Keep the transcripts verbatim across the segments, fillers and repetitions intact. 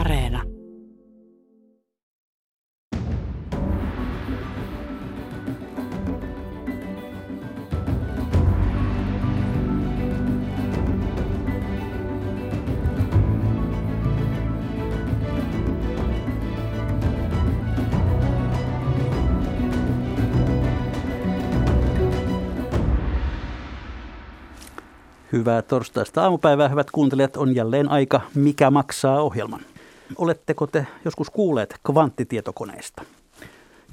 Areena. Hyvää torstaista aamupäivää, hyvät kuuntelijat, on jälleen aika Mikä maksaa -ohjelman. Oletteko te joskus kuulleet kvanttitietokoneista?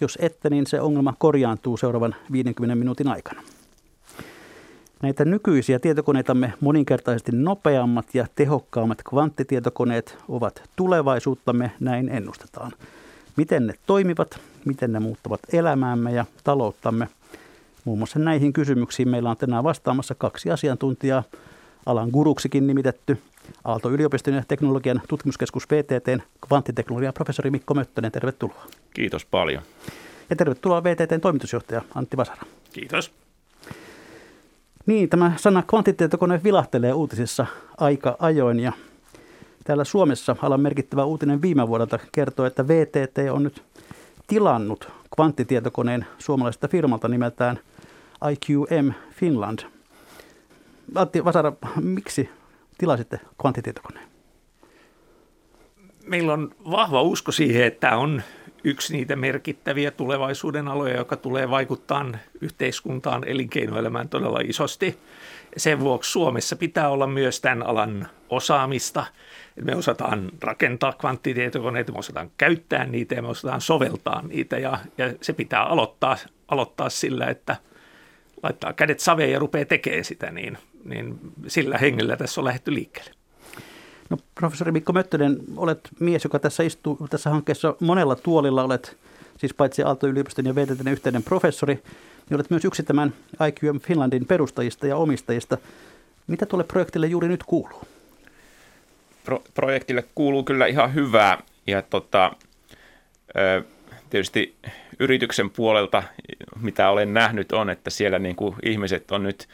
Jos ette, niin se ongelma korjaantuu seuraavan viidenkymmenen minuutin aikana. Näitä nykyisiä tietokoneitamme moninkertaisesti nopeammat ja tehokkaammat kvanttitietokoneet ovat tulevaisuuttamme, näin ennustetaan. Miten ne toimivat, miten ne muuttavat elämäämme ja talouttamme? Muun muassa näihin kysymyksiin meillä on tänään vastaamassa kaksi asiantuntijaa, alan guruksikin nimitetty, Aalto-yliopiston ja teknologian tutkimuskeskus V T T:n kvanttiteknologian professori Mikko Möttönen. Tervetuloa. Kiitos paljon. Ja tervetuloa V T T:n toimitusjohtaja Antti Vasara. Kiitos. Niin, tämä sana kvanttitietokone vilahtelee uutisissa aika ajoin, ja täällä Suomessa alan merkittävä uutinen viime vuodelta kertoo, että V T T on nyt tilannut kvanttitietokoneen suomalaisesta firmalta nimeltään I Q M Finland. Antti Vasara, miksi tilasitte kvanttitietokoneen? Meillä on vahva usko siihen, että on yksi niitä merkittäviä tulevaisuuden aloja, joka tulee vaikuttaa yhteiskuntaan, elinkeinoelämään todella isosti. Sen vuoksi Suomessa pitää olla myös tämän alan osaamista. Me osataan rakentaa kvanttitietokoneita, me osataan käyttää niitä ja me osataan soveltaa niitä. Ja, ja se pitää aloittaa, aloittaa sillä, että laittaa kädet saveen ja rupeaa tekemään sitä, niin, niin sillä hengellä tässä on lähdetty liikkeelle. No, professori Mikko Möttönen, olet mies, joka tässä istuu tässä hankkeessa monella tuolilla. Olet siis paitsi Aalto-yliopiston ja V T T:n yhteinen professori, niin olet myös yksi tämän I Q M Finlandin perustajista ja omistajista. Mitä tuolle projektille juuri nyt kuuluu? Pro- projektille kuuluu kyllä ihan hyvää, ja tota, tietysti yrityksen puolelta, mitä olen nähnyt, on, että siellä niin kuin ihmiset on nyt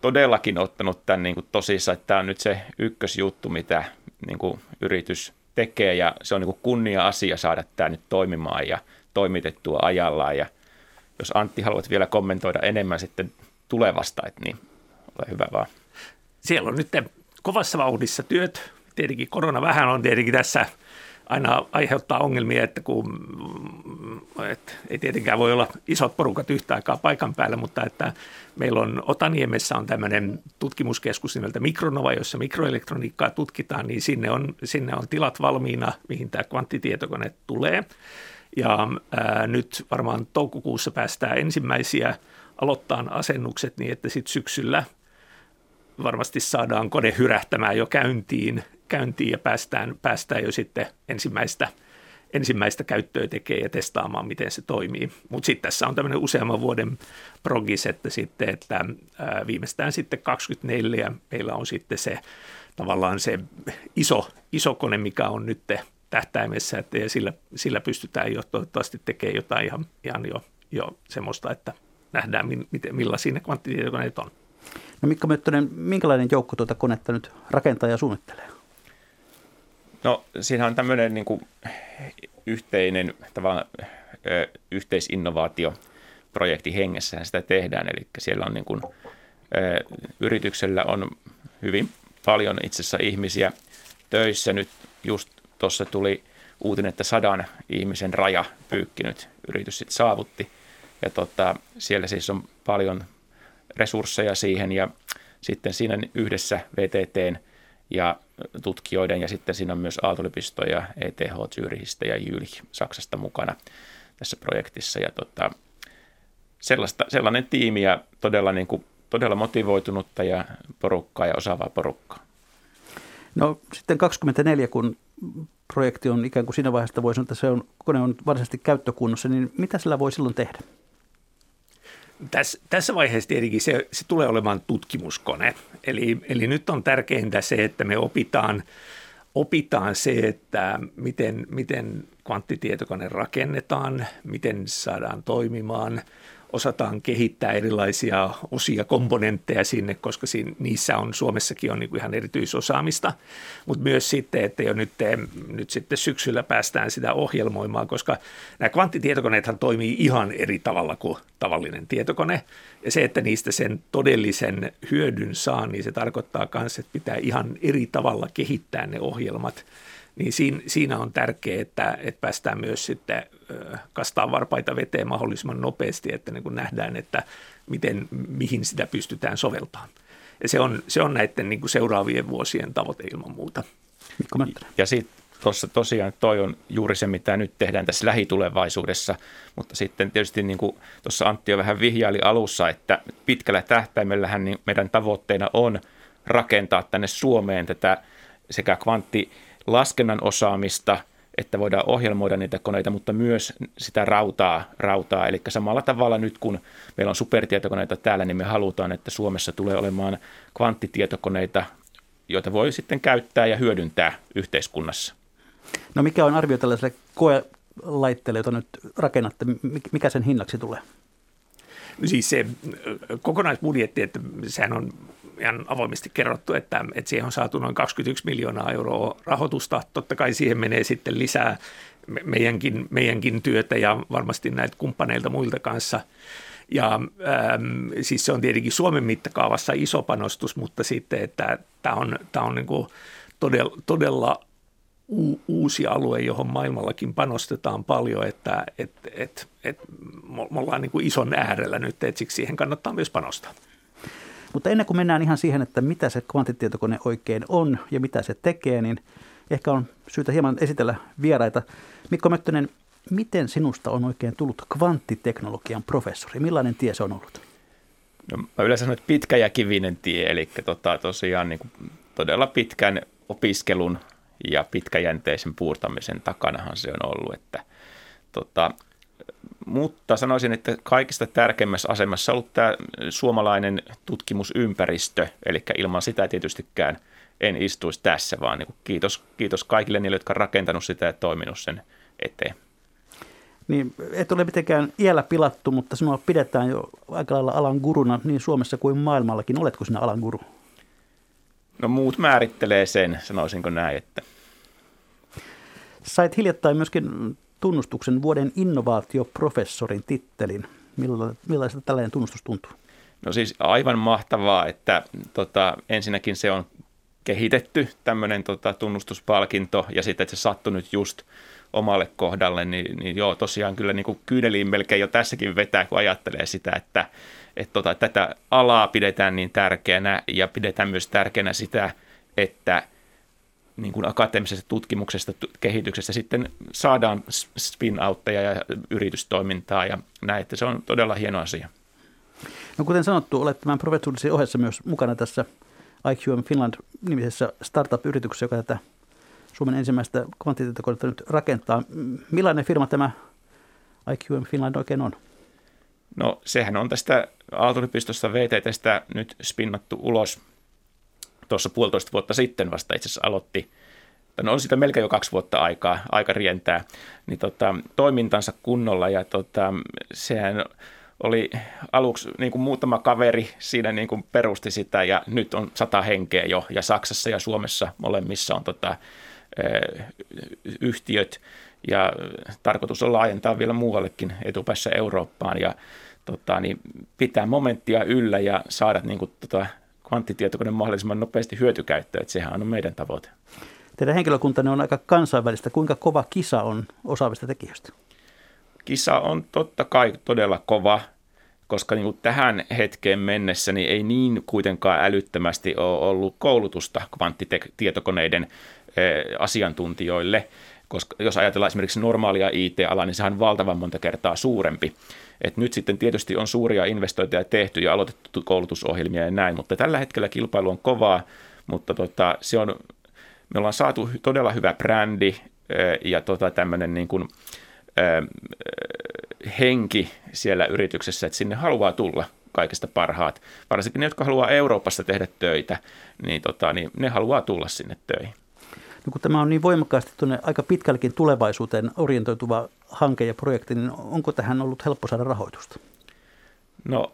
todellakin ottanut tämän niin kuin tosissaan, että tämä on nyt se ykkösjuttu, mitä niin kuin yritys tekee, ja se on niin kuin kunnia-asia saada tämä nyt toimimaan ja toimitettua ajallaan. Ja jos Antti haluat vielä kommentoida enemmän sitten tulevasta, et niin ole hyvä vaan. Siellä on nyt kovassa vauhdissa työt. Tietenkin korona vähän on tietenkin tässä aina aiheuttaa ongelmia, että kun et, ei tietenkään voi olla isot porukat yhtä aikaa paikan päällä, mutta että meillä on Otaniemessä on tämmöinen tutkimuskeskus nimeltä Mikronova, jossa mikroelektroniikkaa tutkitaan, niin sinne on, sinne on tilat valmiina, mihin tämä kvanttitietokone tulee. Ja ää, nyt varmaan toukokuussa päästään ensimmäisiä aloittamaan asennukset niin, että sitten syksyllä varmasti saadaan kone hyrähtämään jo käyntiin, käyntiin ja päästään, päästään jo sitten ensimmäistä, ensimmäistä käyttöä tekemään ja testaamaan, miten se toimii. Mutta sitten tässä on tämmöinen useamman vuoden progis, että, sitten, että ää, viimeistään sitten kaksikymmentäneljä meillä on sitten se tavallaan se iso, iso kone, mikä on nyt tähtäimessä, että ja sillä, sillä pystytään jo toivottavasti tekemään jotain ihan, ihan jo, jo semmoista, että nähdään miten, millaisia ne kvanttitietokoneet on. No Mikko Möttönen, minkälainen joukko tuota konetta nyt rakentaa ja suunnittelee? No siinä on tämmöinen niin kuin yhteinen tavallaan ö, yhteisinnovaatioprojekti hengessähän sitä tehdään, eli siellä on niin kuin, ö, yrityksellä on hyvin paljon itse asiassa ihmisiä töissä nyt just. Tuossa tuli uutinen, että sadan ihmisen raja pyykkinyt yritys sitten saavutti. Ja tota, siellä siis on paljon resursseja siihen, ja sitten siinä yhdessä V T T:n ja tutkijoiden, ja sitten siinä on myös Aalto-yliopisto ja E T H Zürichistä ja Jülich Saksasta mukana tässä projektissa. Ja tota, sellaista, sellainen tiimi ja todella, niin kuin, todella motivoitunutta ja porukkaa ja osaavaa porukkaa. No sitten kaksikymmentäneljä, kun projekti on ikään kuin siinä vaiheessa, voi sanoa, että se on, kone on varsinaisesti käyttökunnossa, niin mitä sillä voi silloin tehdä? Tässä, tässä vaiheessa tietenkin se, se tulee olemaan tutkimuskone. Eli, eli nyt on tärkeintä se, että me opitaan, opitaan se, että miten, miten kvanttitietokone rakennetaan, miten saadaan toimimaan, osataan kehittää erilaisia osia, komponentteja sinne, koska siinä, niissä on Suomessakin on niin kuin ihan erityisosaamista, mutta myös sitten, että jo nyt, nyt sitten syksyllä päästään sitä ohjelmoimaan, koska nämä kvanttitietokoneethan toimii ihan eri tavalla kuin tavallinen tietokone, ja se, että niistä sen todellisen hyödyn saa, niin se tarkoittaa myös, että pitää ihan eri tavalla kehittää ne ohjelmat, niin siinä, siinä on tärkeää, että, että päästään myös sitten kastaa varpaita veteen mahdollisimman nopeasti, että niin kun nähdään, että miten, mihin sitä pystytään soveltamaan. Ja se on, se on näiden niin kuin seuraavien vuosien tavoite ilman muuta. Ja sitten tosiaan toi on juuri se, mitä nyt tehdään tässä lähitulevaisuudessa, mutta sitten tietysti niin kuin tuossa Antti jo vähän vihjaili alussa, että pitkällä tähtäimellähän niin meidän tavoitteena on rakentaa tänne Suomeen tätä sekä kvantti laskennan osaamista, että voidaan ohjelmoida niitä koneita, mutta myös sitä rautaa, rautaa. Eli samalla tavalla nyt, kun meillä on supertietokoneita täällä, niin me halutaan, että Suomessa tulee olemaan kvanttitietokoneita, joita voi sitten käyttää ja hyödyntää yhteiskunnassa. No mikä on arvio tällaiselle koelaitteelle, jota nyt rakennatte? Mikä sen hinnaksi tulee? No siis se kokonaisbudjetti, että sehän on ihan avoimesti kerrottu, että, että siihen on saatu noin kaksikymmentäyksi miljoonaa euroa rahoitusta. Totta kai siihen menee sitten lisää meidänkin, meidänkin työtä ja varmasti näitä kumppaneilta muilta kanssa. Ja äm, siis se on tietenkin Suomen mittakaavassa iso panostus, mutta sitten, että tämä on, tämä on niin kuin todella, todella u, uusi alue, johon maailmallakin panostetaan paljon, että et, et, et, me ollaan niin kuin ison äärellä nyt, että siksi siihen kannattaa myös panostaa. Mutta ennen kuin mennään ihan siihen, että mitä se kvanttitietokone oikein on ja mitä se tekee, niin ehkä on syytä hieman esitellä vieraita. Mikko Möttönen, miten sinusta on oikein tullut kvanttiteknologian professori? Millainen tie se on ollut? No, mä yleensä sanon, että pitkä ja kivinen tie, eli tota, tosiaan niin kuin todella pitkän opiskelun ja pitkäjänteisen puurtamisen takanahan se on ollut. Että, tota, Mutta sanoisin, että kaikista tärkeimmässä asemassa on ollut tämä suomalainen tutkimusympäristö, eli ilman sitä tietystikään en istuisi tässä, vaan niin kiitos, kiitos kaikille niille, jotka on rakentanut sitä ja toiminut sen eteen. Niin, et ole mitenkään iällä pilattu, mutta sinua pidetään jo aika lailla alan guruna niin Suomessa kuin maailmallakin. Oletko sinä alan guru? No muut määrittelee sen, sanoisinko näin. Että. Sait hiljattain myöskin tunnustuksen vuoden innovaatioprofessorin tittelin. Millaista tällainen tunnustus tuntuu? No siis aivan mahtavaa, että tota, ensinnäkin se on kehitetty tämmöinen tota, tunnustuspalkinto ja sitten, että se sattui nyt just omalle kohdalle, niin, niin joo, tosiaan kyllä niin kuin kyyneliin melkein jo tässäkin vetää, kun ajattelee sitä, että et, tota, tätä alaa pidetään niin tärkeänä ja pidetään myös tärkeänä sitä, että niin kuin akateemisesta tutkimuksesta, kehityksestä sitten saadaan spin-outteja ja yritystoimintaa ja näin, että se on todella hieno asia. No kuten sanottu, olet tämän professuurisi ohessa myös mukana tässä I Q M Finland-nimisessä startup-yrityksessä, joka tätä Suomen ensimmäistä kvanttitietokonetta nyt rakentaa. Millainen firma tämä I Q M Finland oikein on? No sehän on tästä Aalto-yliopistosta V T T:stä nyt spinnattu ulos. Tuossa puolitoista vuotta sitten vasta itse asiassa aloitti, no on sitä melkein jo kaksi vuotta aikaa, aika rientää, niin tota, toimintansa kunnolla. Ja tota, sehän oli aluksi niin kuin muutama kaveri siinä niin kuin perusti sitä ja nyt on sata henkeä jo. Ja Saksassa ja Suomessa molemmissa on tota, yhtiöt ja tarkoitus on laajentaa vielä muuallekin etupäässä Eurooppaan ja tota, niin pitää momenttia yllä ja saada niin kuin, tota, kvanttitietokone mahdollisimman nopeasti hyötykäyttöön, että sehän on meidän tavoite. Teidän henkilökuntanne on aika kansainvälistä. Kuinka kova kisa on osaavista tekijöistä? Kisa on totta kai todella kova, koska niin kuin tähän hetkeen mennessä niin ei niin kuitenkaan älyttömästi ole ollut koulutusta kvanttitietokoneiden asiantuntijoille, koska jos ajatellaan esimerkiksi normaalia I T-alaa, niin sehän on valtavan monta kertaa suurempi. Et nyt sitten tietysti on suuria investointeja tehty ja aloitettu koulutusohjelmia ja näin, mutta tällä hetkellä kilpailu on kovaa, mutta tota, se on, me ollaan saatu todella hyvä brändi ja tota, tämmöinen niin kuin, äh, henki siellä yrityksessä, että sinne haluaa tulla kaikista parhaat. Varsinkin ne, jotka haluaa Euroopassa tehdä töitä, niin, tota, niin ne haluaa tulla sinne töihin. No kun tämä on niin voimakkaasti tuonne aika pitkällekin tulevaisuuteen orientoituva hanke ja projekti, niin onko tähän ollut helppo saada rahoitusta? No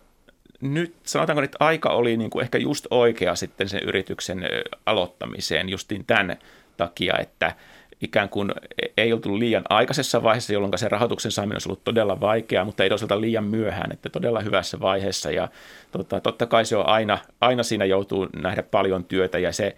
nyt sanotaanko, että aika oli niin kuin ehkä just oikea sitten sen yrityksen aloittamiseen justiin tämän takia, että ikään kuin ei oltu liian aikaisessa vaiheessa, jolloin sen rahoituksen saaminen olisi ollut todella vaikeaa, mutta ei toisaalta liian myöhään, että todella hyvässä vaiheessa. Ja totta, totta kai se on aina, aina siinä joutuu nähdä paljon työtä ja se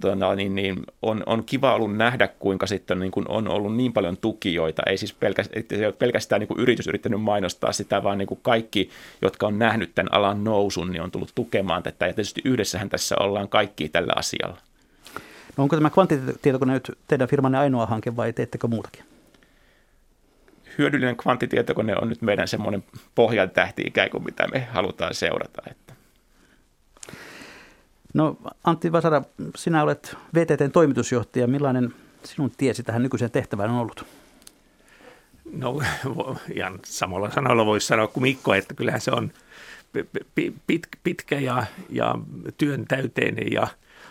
tota, niin, niin, on, on kiva ollut nähdä, kuinka sitten niin kuin on ollut niin paljon tukijoita. Ei siis pelkästään, ei ole pelkästään niin kuin yritys yrittänyt mainostaa sitä, vaan niin kuin kaikki, jotka on nähnyt tämän alan nousun, niin on tullut tukemaan tätä. Ja tietysti yhdessähän tässä ollaan kaikki tällä asialla. No onko tämä kvanttitietokone nyt teidän firmanne ainoa hanke vai teettekö muutakin? Hyödyllinen kvanttitietokone on nyt meidän semmoinen pohjantähti ikään kuin mitä me halutaan seurata. Että. No Antti Vasara, sinä olet V T T:n toimitusjohtaja. Millainen sinun tiesi tähän nykyiseen tehtävään on ollut? No ihan samalla sanoilla voisi sanoa kuin Mikko, että kyllähän se on pitkä ja, ja työntäyteinen ja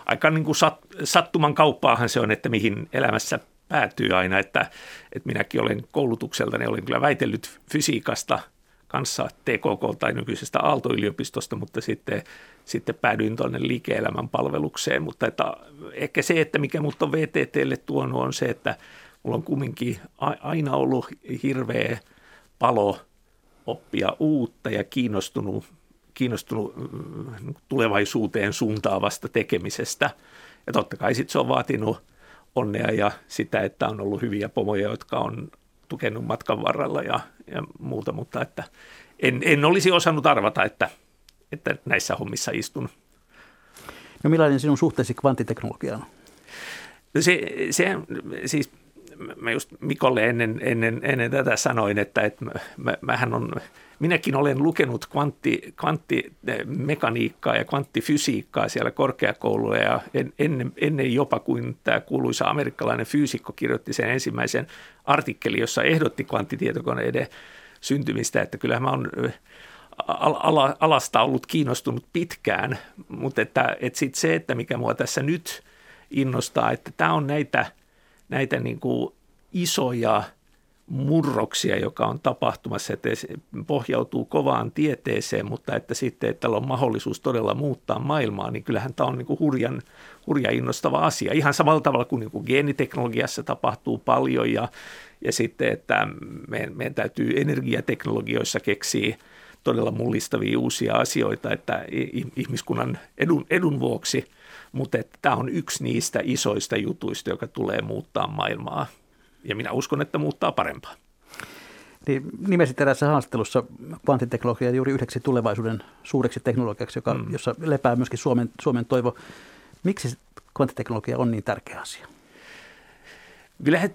aika niin kuin sat, sattuman kauppaahan se on, että mihin elämässä päätyy aina, että, että minäkin olen koulutukseltani, olen kyllä väitellyt fysiikasta kanssa T K K tai nykyisestä Aalto-yliopistosta, mutta sitten, sitten päädyin tuonne liike-elämän palvelukseen, mutta että, ehkä se, että mikä mut on V T T:lle tuonut on se, että mulla on kumminkin aina ollut hirveä palo oppia uutta ja kiinnostunut kiinnostunut tulevaisuuteen suuntaavasta tekemisestä. Ja totta kai sitten se on vaatinut onnea ja sitä, että on ollut hyviä pomoja, jotka on tukenut matkan varrella ja, ja muuta, mutta että en, en olisi osannut arvata, että, että näissä hommissa istun. No millainen sinun suhteesi kvanttiteknologiaan? Se, se siis, mä just Mikolle ennen, ennen, ennen tätä sanoin, että, että mä, mä, mähän on... Minäkin olen lukenut kvantti, kvanttimekaniikkaa ja kvanttifysiikkaa siellä korkeakoululla ja en, ennen, ennen jopa kuin tämä kuuluisa amerikkalainen fyysikko kirjoitti sen ensimmäisen artikkelin, jossa ehdotti kvanttitietokoneiden syntymistä, että kyllähän mä oon alasta ollut kiinnostunut pitkään, mutta että, että sitten se, että mikä mua tässä nyt innostaa, että tämä on näitä, näitä niin kuin isoja murroksia, joka on tapahtumassa, että se pohjautuu kovaan tieteeseen, mutta että sitten, että tällä on mahdollisuus todella muuttaa maailmaa, niin kyllähän tämä on niin kuin hurjan, hurjan innostava asia. Ihan samalla tavalla kuin, niin kuin geeniteknologiassa tapahtuu paljon ja, ja sitten, että meidän, meidän täytyy energiateknologioissa keksiä todella mullistavia uusia asioita, että ihmiskunnan edun, edun vuoksi, mutta että tämä on yksi niistä isoista jutuista, joka tulee muuttaa maailmaa. Ja minä uskon, että muuttaa parempaa. Niin, nimesit eräässä haastattelussa kvanttiteknologia juuri yhdeksi tulevaisuuden suureksi teknologiaksi, joka, mm. jossa lepää myöskin Suomen, Suomen toivo. Miksi kvanttiteknologia on niin tärkeä asia? Kyllähän,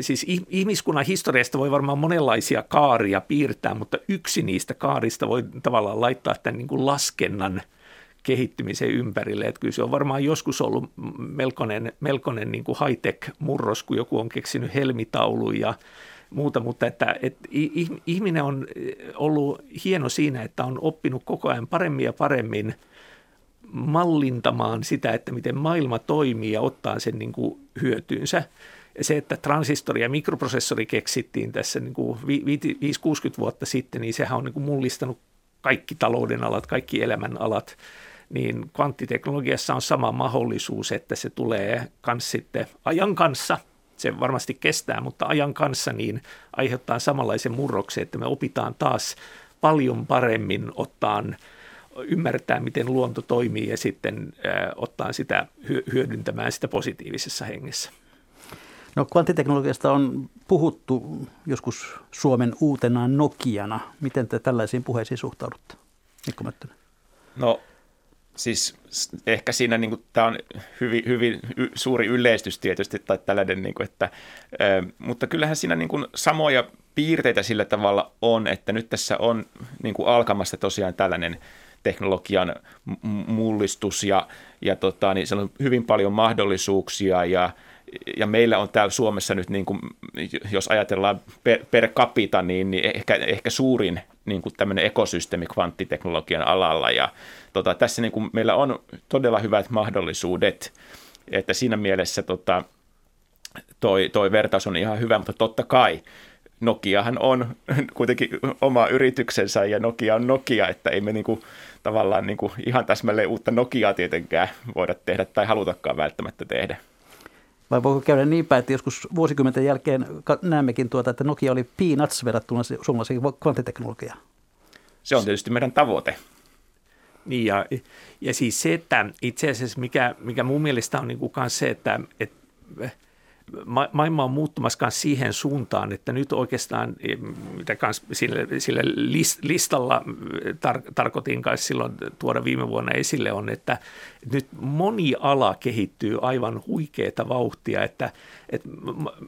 siis ihmiskunnan historiasta voi varmaan monenlaisia kaaria piirtää, mutta yksi niistä kaarista voi tavallaan laittaa tämän niin kuin laskennan kehittymisen ympärille. Että kyllä se on varmaan joskus ollut melkoinen, melkoinen niin kuin high-tech-murros, kun joku on keksinyt helmitaulun ja muuta, mutta että, että ihminen on ollut hieno siinä, että on oppinut koko ajan paremmin ja paremmin mallintamaan sitä, että miten maailma toimii ja ottaa sen niin kuin hyötyynsä. Ja se, että transistori ja mikroprosessori keksittiin tässä niin kuin viisikymmentä kuusikymmentä vuotta sitten, niin sehän on niin kuin mullistanut kaikki talouden alat, kaikki elämän alat. Niin kvanttiteknologiassa on sama mahdollisuus, että se tulee kans sitten ajan kanssa, se varmasti kestää, mutta ajan kanssa niin aiheuttaa samanlaisen murroksen, että me opitaan taas paljon paremmin ottaa, ymmärtää, miten luonto toimii ja sitten äh, ottaa sitä hyödyntämään sitä positiivisessa hengessä. No kvanttiteknologiasta on puhuttu joskus Suomen uutena Nokiana. Miten te tällaisiin puheisiin suhtaudutte, Mikko Möttönen? No siis ehkä siinä niin kuin, tämä on hyvin, hyvin suuri yleistys tietysti tai tällainen, niin kuin, että, mutta kyllähän siinä niin kuin samoja piirteitä sillä tavalla on, että nyt tässä on niin kuin alkamassa tosiaan tällainen teknologian mullistus ja, ja tota, niin siellä on hyvin paljon mahdollisuuksia ja Ja meillä on täällä Suomessa nyt, niin kuin, jos ajatellaan per, per capita, niin, niin ehkä, ehkä suurin niin kuin tämmöinen ekosysteemi kvanttiteknologian alalla. Ja tota, tässä niin kuin meillä on todella hyvät mahdollisuudet, että siinä mielessä tota, toi, toi vertaus on ihan hyvä, mutta totta kai Nokiahan on kuitenkin oma yrityksensä ja Nokia on Nokia, että ei me niinku, tavallaan niinku, ihan täsmälleen uutta Nokiaa tietenkään voida tehdä tai halutakaan välttämättä tehdä. Vai voiko käydä niin päin, että joskus vuosikymmenten jälkeen näemmekin tuota, että Nokia oli peanuts verrattuna suomalaisiin kvanttiteknologiaan? Se on tietysti meidän tavoite. Niin ja, ja siis se, että itse asiassa mikä, mikä mun mielestä on niinku kans se, että et, ma- maailma on muuttumassa kans siihen suuntaan, että nyt oikeastaan, mitä kans sille, sille list, listalla tar- tarkoitin kans silloin tuoda viime vuonna esille on, että nyt moni ala kehittyy aivan huikeata vauhtia, että, että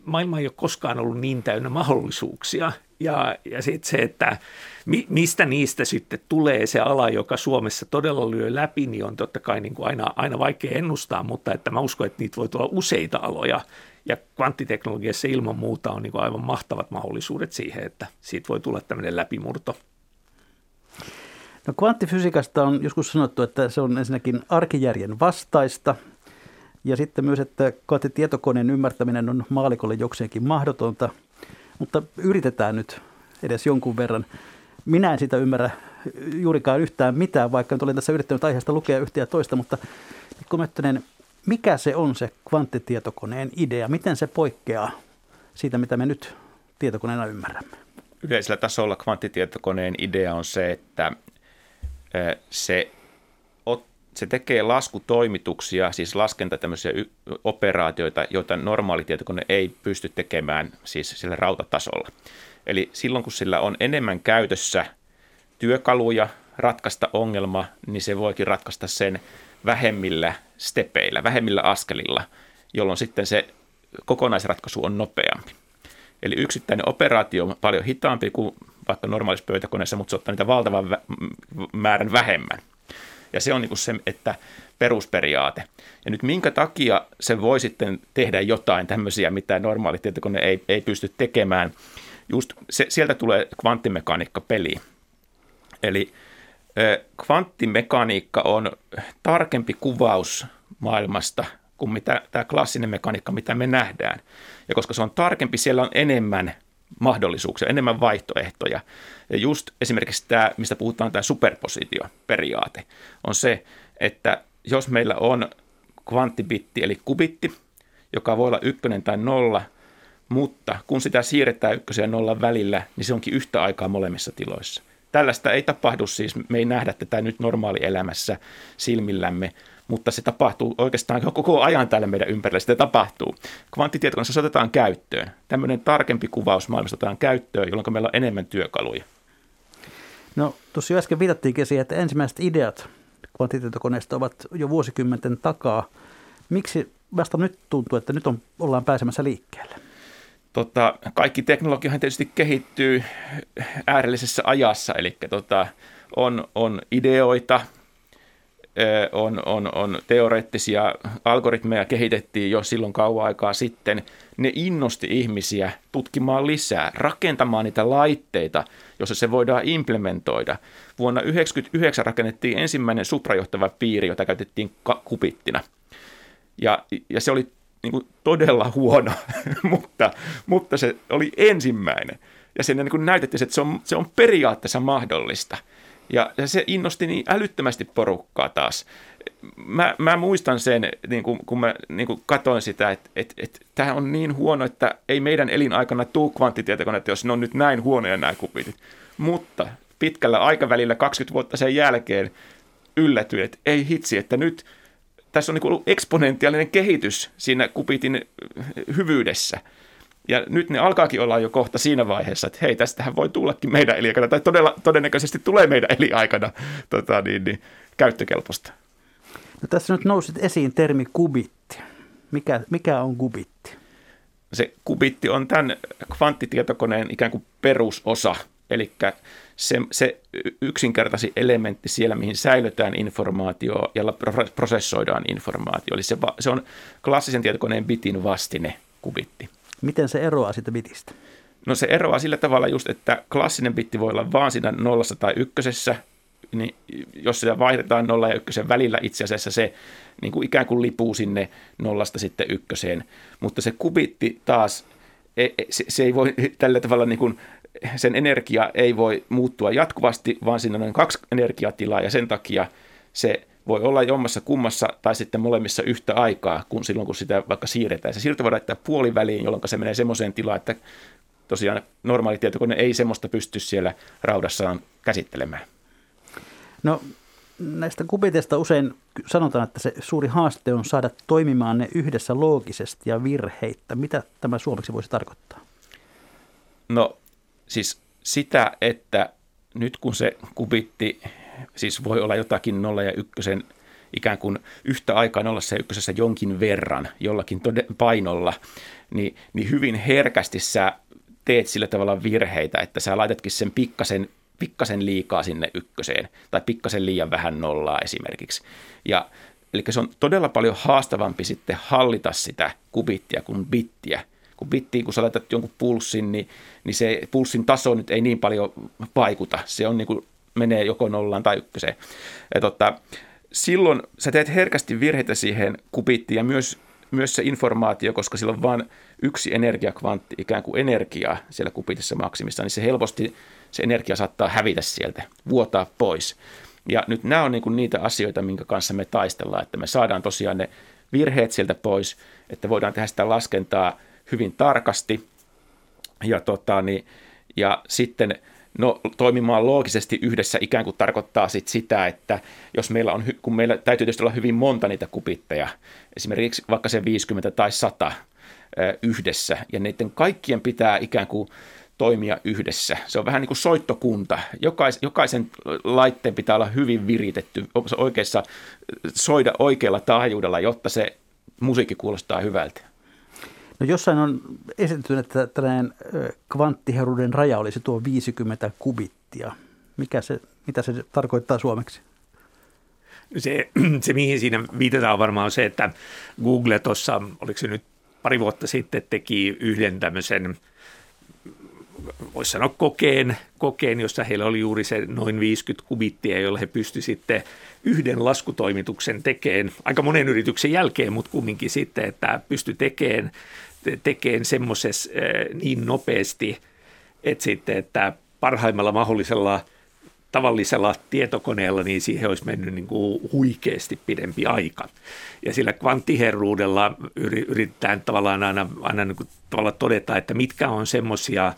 maailma ei ole koskaan ollut niin täynnä mahdollisuuksia. Ja, ja sitten se, että mi, mistä niistä sitten tulee se ala, joka Suomessa todella lyö läpi, niin on totta kai niin kuin aina, aina vaikea ennustaa, mutta että mä uskon, että niitä voi tulla useita aloja. Ja kvanttiteknologiassa ilman muuta on niin kuin aivan mahtavat mahdollisuudet siihen, että siitä voi tulla tämmöinen läpimurto. No kvanttifysiikasta on joskus sanottu, että se on ensinnäkin arkijärjen vastaista. Ja sitten myös, että kvanttitietokoneen ymmärtäminen on maallikolle jokseenkin mahdotonta. Mutta yritetään nyt edes jonkun verran. Minä en sitä ymmärrä juurikaan yhtään mitään, vaikka nyt olen tässä yrittänyt aiheesta lukea yhtä ja toista, mutta Mikko Möttönen, mikä se on se kvanttitietokoneen idea? Miten se poikkeaa siitä, mitä me nyt tietokoneena ymmärrämme? Yleisellä tasolla kvanttitietokoneen idea on se, että se, se tekee laskutoimituksia, siis laskenta tämmöisiä operaatioita, joita normaali tietokone ei pysty tekemään siis sillä rautatasolla. Eli silloin, kun sillä on enemmän käytössä työkaluja ratkaista ongelma, niin se voikin ratkaista sen vähemmillä stepeillä, vähemmillä askelilla, jolloin sitten se kokonaisratkaisu on nopeampi. Eli yksittäinen operaatio on paljon hitaampi kuin vaikka normaalissa pöytäkoneessa, mutta se ottaa niitä valtavan vä- määrän vähemmän. Ja se on niin kuin se, että perusperiaate. Ja nyt minkä takia se voi sitten tehdä jotain tämmöisiä, mitä normaali tietokone ei, ei pysty tekemään. Just se, sieltä tulee kvanttimekaniikka peliin. Eli kvanttimekaniikka on tarkempi kuvaus maailmasta kuin mitä, tämä klassinen mekaniikka, mitä me nähdään. Ja koska se on tarkempi, siellä on enemmän mahdollisuuksia, enemmän vaihtoehtoja. Ja just esimerkiksi tämä, mistä puhutaan, tämä superpositioperiaate, on se, että jos meillä on kvanttibitti eli kubitti, joka voi olla ykkönen tai nolla, mutta kun sitä siirretään ykkösen ja nollan välillä, niin se onkin yhtä aikaa molemmissa tiloissa. Tällaista ei tapahdu siis, me ei nähdä tätä nyt normaalielämässä silmillämme, mutta se tapahtuu oikeastaan koko ajan täällä meidän ympärillä, sitä tapahtuu. Kvanttitietokoneessa se otetaan käyttöön. Tämmöinen tarkempi kuvaus maailmasta otetaan käyttöön, jolloin meillä on enemmän työkaluja. No tuossa jo äsken viitattiinkin siihen, että ensimmäiset ideat kvanttitietokoneesta ovat jo vuosikymmenten takaa. Miksi vasta nyt tuntuu, että nyt on, ollaan pääsemässä liikkeelle? Tota, kaikki teknologiahan tietysti kehittyy äärellisessä ajassa, eli tota, on, on ideoita. On, on, on teoreettisia algoritmeja kehitettiin jo silloin kauan aikaa sitten. Ne innosti ihmisiä tutkimaan lisää, rakentamaan niitä laitteita, joissa se voidaan implementoida. Vuonna yhdeksänkymmentäyhdeksän rakennettiin ensimmäinen suprajohtava piiri, jota käytettiin kubittina. Ja, ja se oli niin kuin todella huono, mutta, mutta se oli ensimmäinen. Ja sen niin kuin näytettiin, että se on, se on periaatteessa mahdollista. Ja se innosti niin älyttömästi porukkaa taas. Mä, mä muistan sen, niin kun, kun mä niin kun katsoin sitä, että et, et, tämä on niin huono, että ei meidän elinaikana tule kvanttitietokoneita, jos ne on nyt näin huonoja nämä kubitit. Mutta pitkällä aikavälillä, kaksikymmentä vuotta sen jälkeen, yllätyin, että ei hitsi, että nyt tässä on niin ollut eksponentiaalinen kehitys siinä kubitin hyvyydessä. Ja nyt ne alkaakin olla jo kohta siinä vaiheessa, että hei, tästähän voi tullakin meidän elinaikana, tai todella, todennäköisesti tulee meidän elinaikana tota, niin, niin, käyttökelpoista. No, tässä nyt nousi esiin termi kubitti. Mikä, mikä on kubitti? Se kubitti on tämän kvanttitietokoneen ikään kuin perusosa, eli se, se yksinkertaisin elementti siellä, mihin säilytään informaatio ja prosessoidaan informaatio. Eli se, se on klassisen tietokoneen bitin vastine, kubitti. Miten se eroaa siitä bitistä? No se eroaa sillä tavalla just, että klassinen bitti voi olla vaan siinä nollassa tai ykkösessä, niin jos sitä vaihdetaan nolla ja ykkösen välillä itse asiassa se niin kuin ikään kuin lipuu sinne nollasta sitten ykköseen, mutta se kubitti taas se ei voi tällä tavalla niin kuin, sen energia ei voi muuttua jatkuvasti, vaan siinä on noin kaksi energiatilaa ja sen takia se voi olla jommassa kummassa tai sitten molemmissa yhtä aikaa, kun silloin kun sitä vaikka siirretään. Se siirto voi laittaa puoliväliin, jolloin se menee semmoiseen tilaan, että tosiaan normaali tietokone ei semmoista pysty siellä raudassaan käsittelemään. No näistä kubeteista usein sanotaan, että se suuri haaste on saada toimimaan ne yhdessä loogisesti ja virheittä. Mitä tämä suomeksi voisi tarkoittaa? No siis sitä, että nyt kun se kubitti, siis voi olla jotakin nolla ja ykkösen ikään kuin yhtä aikaa nollassa ja ykkösessä jonkin verran, jollakin painolla, niin, niin hyvin herkästi sä teet sillä tavalla virheitä, että sä laitatkin sen pikkasen, pikkasen liikaa sinne ykköseen tai pikkasen liian vähän nollaa esimerkiksi. Ja, eli se on todella paljon haastavampi sitten hallita sitä kubittia kuin bittiä. Kun bittiin, kun sä laitat jonkun pulssin, niin, niin se pulssin taso nyt ei niin paljon vaikuta. Se on niin kuin menee joko nollaan tai ykköseen. Ja tota, silloin sä teet herkästi virheitä siihen kubittiin ja myös, myös se informaatio, koska sillä on vain yksi energiakvantti, ikään kuin energiaa siellä kubitissa maksimissa, niin se helposti se energia saattaa hävitä sieltä, vuotaa pois. Ja nyt nämä on niin kuin niitä asioita, minkä kanssa me taistellaan, että me saadaan tosiaan ne virheet sieltä pois, että voidaan tehdä sitä laskentaa hyvin tarkasti ja, tota, niin, ja sitten no, toimimaan loogisesti yhdessä ikään kuin tarkoittaa sit sitä, että jos meillä on, kun meillä täytyy tietysti olla hyvin monta niitä kubitteja, esimerkiksi vaikka se viisikymmentä tai sata yhdessä, ja niiden kaikkien pitää ikään kuin toimia yhdessä. Se on vähän niin kuin soittokunta. Jokais, jokaisen laitteen pitää olla hyvin viritetty, oikeassa, soida oikealla taajuudella, jotta se musiikki kuulostaa hyvältä. No jossain on esitetty, että tällainen kvanttiheruuden raja olisi tuo viisikymmentä kubittia. Mikä se, mitä se tarkoittaa suomeksi? Se, se mihin siinä viitataan varmaan on se, että Google tuossa, oliko se nyt pari vuotta sitten, teki yhden tämmöisen, voisi sanoa kokeen, kokeen, jossa heillä oli juuri se noin viisikymmentä kubittia, jolla he pysty sitten yhden laskutoimituksen tekemään, aika monen yrityksen jälkeen, mutta kumminkin sitten, että pysty tekemään, tekemään semmoisessa niin nopeasti, että sitten, että parhaimmalla mahdollisella tavallisella tietokoneella, niin siihen olisi mennyt niin kuin huikeasti pidempi aika. Ja sillä kvanttiherruudella yritetään tavallaan aina, aina niin kuin tavallaan todeta, että mitkä on semmoisia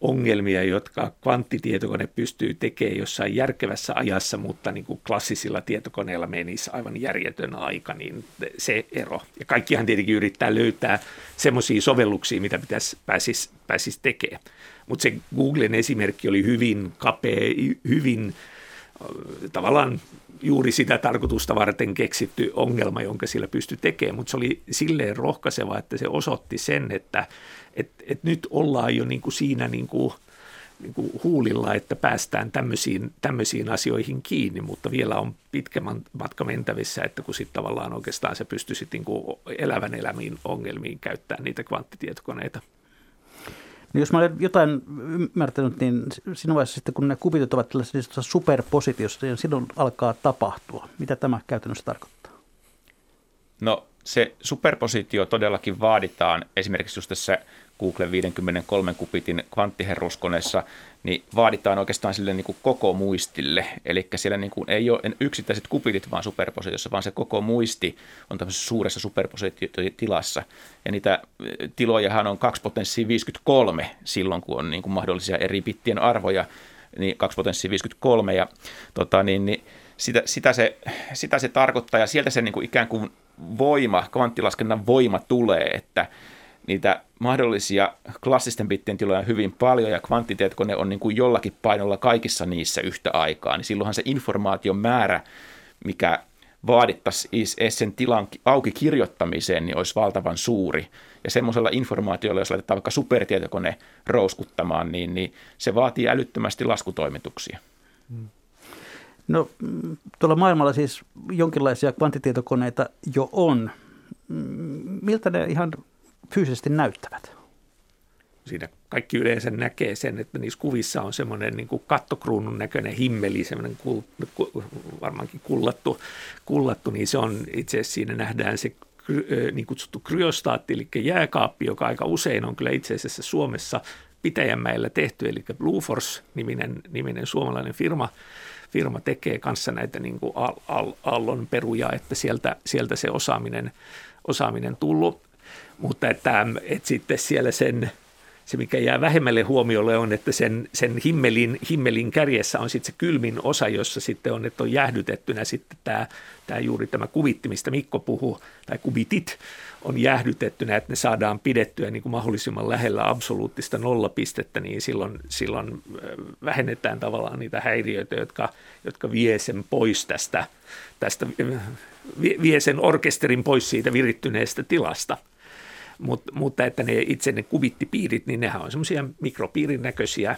ongelmia, jotka kvanttitietokone pystyy tekemään jossain järkevässä ajassa, mutta niin kuin klassisilla tietokoneilla menisi aivan järjetön aika, niin se ero. Ja kaikkihan tietenkin yrittää löytää semmoisia sovelluksia, mitä pitäisi pääsisi, pääsisi tekemään. Mutta se Googlen esimerkki oli hyvin kapea, hyvin tavallaan juuri sitä tarkoitusta varten keksitty ongelma, jonka sillä pystyi tekemään, mutta se oli silleen rohkaiseva, että se osoitti sen, että et, et nyt ollaan jo niinku siinä niinku, niinku huulilla, että päästään tämmöisiin, tämmöisiin asioihin kiinni, mutta vielä on pitkä matka mentävissä, että kun sitten tavallaan oikeastaan se pystyisi niinku elävän elämiin ongelmiin käyttämään niitä kvanttitietokoneita. No jos mä olen jotain ymmärtänyt, niin siinä vaiheessa sitten, kun ne kubitit ovat tällaisessa superpositiossa, niin silloin alkaa tapahtua. Mitä tämä käytännössä tarkoittaa? No se superpositio todellakin vaaditaan esimerkiksi just tässä Googlen viisikymmentäkolme kubitin kvanttiherruuskoneessa, niin vaaditaan oikeastaan sille niin kuin koko muistille. Eli siellä niin kuin ei ole yksittäiset kubitit vaan superpositiossa, vaan se koko muisti on tämmöisessä suuressa superpositiotilassa. Ja niitä tilojahan on kaksi potenssiin viisikymmentäkolme silloin, kun on niin kuin mahdollisia eri bittien arvoja, niin kaksi potenssiin viisikymmentäkolme. Ja tota, niin, niin sitä, sitä, se, sitä se tarkoittaa, ja sieltä se niin kuin ikään kuin voima, kvanttilaskennan voima tulee, että niitä mahdollisia klassisten bittien tiloja on hyvin paljon ja kvanttitietokone on niin kuin jollakin painolla kaikissa niissä yhtä aikaa, niin silloinhan se informaation määrä, mikä vaadittaisiin sen tilan auki kirjoittamiseen, niin olisi valtavan suuri. Ja semmoisella informaatiolla, jos laitetaan vaikka supertietokone rouskuttamaan, niin, niin se vaatii älyttömästi laskutoimituksia. Hmm. No tuolla maailmalla siis jonkinlaisia kvanttitietokoneita jo on. Miltä ne ihan fyysisesti näyttävät? Siinä kaikki yleensä näkee sen, että niissä kuvissa on semmoinen niin kuin kattokruunun näköinen himmeli, semmoinen kul, varmaankin kullattu, kullattu, niin se on itse asiassa siinä nähdään se niin kutsuttu kryostaatti, eli jääkaappi, joka aika usein on kyllä itse asiassa Suomessa Pitäjänmäellä tehty, eli Blueforce-niminen niminen suomalainen firma, firma tekee kanssa näitä niin kuin al, al, allon peruja, että sieltä, sieltä se osaaminen, osaaminen tullut, mutta että, että sitten siellä sen, se mikä jää vähemmälle huomiolle on, että sen, sen himmelin, himmelin kärjessä on sitten se kylmin osa, jossa sitten on, että on jäähdytettynä sitten tämä, tämä juuri tämä kubitti, mistä Mikko puhuu, tai kubitit on jäähdytettynä, että ne saadaan pidettyä niin kuin mahdollisimman lähellä absoluuttista nollapistettä, niin silloin, silloin vähennetään tavallaan niitä häiriöitä, jotka, jotka vie sen pois tästä, tästä vie sen orkesterin pois siitä virittyneestä tilasta. Mut, mutta että ne itse ne kubittipiirit, niin nehän on semmoisia mikropiirin näköisiä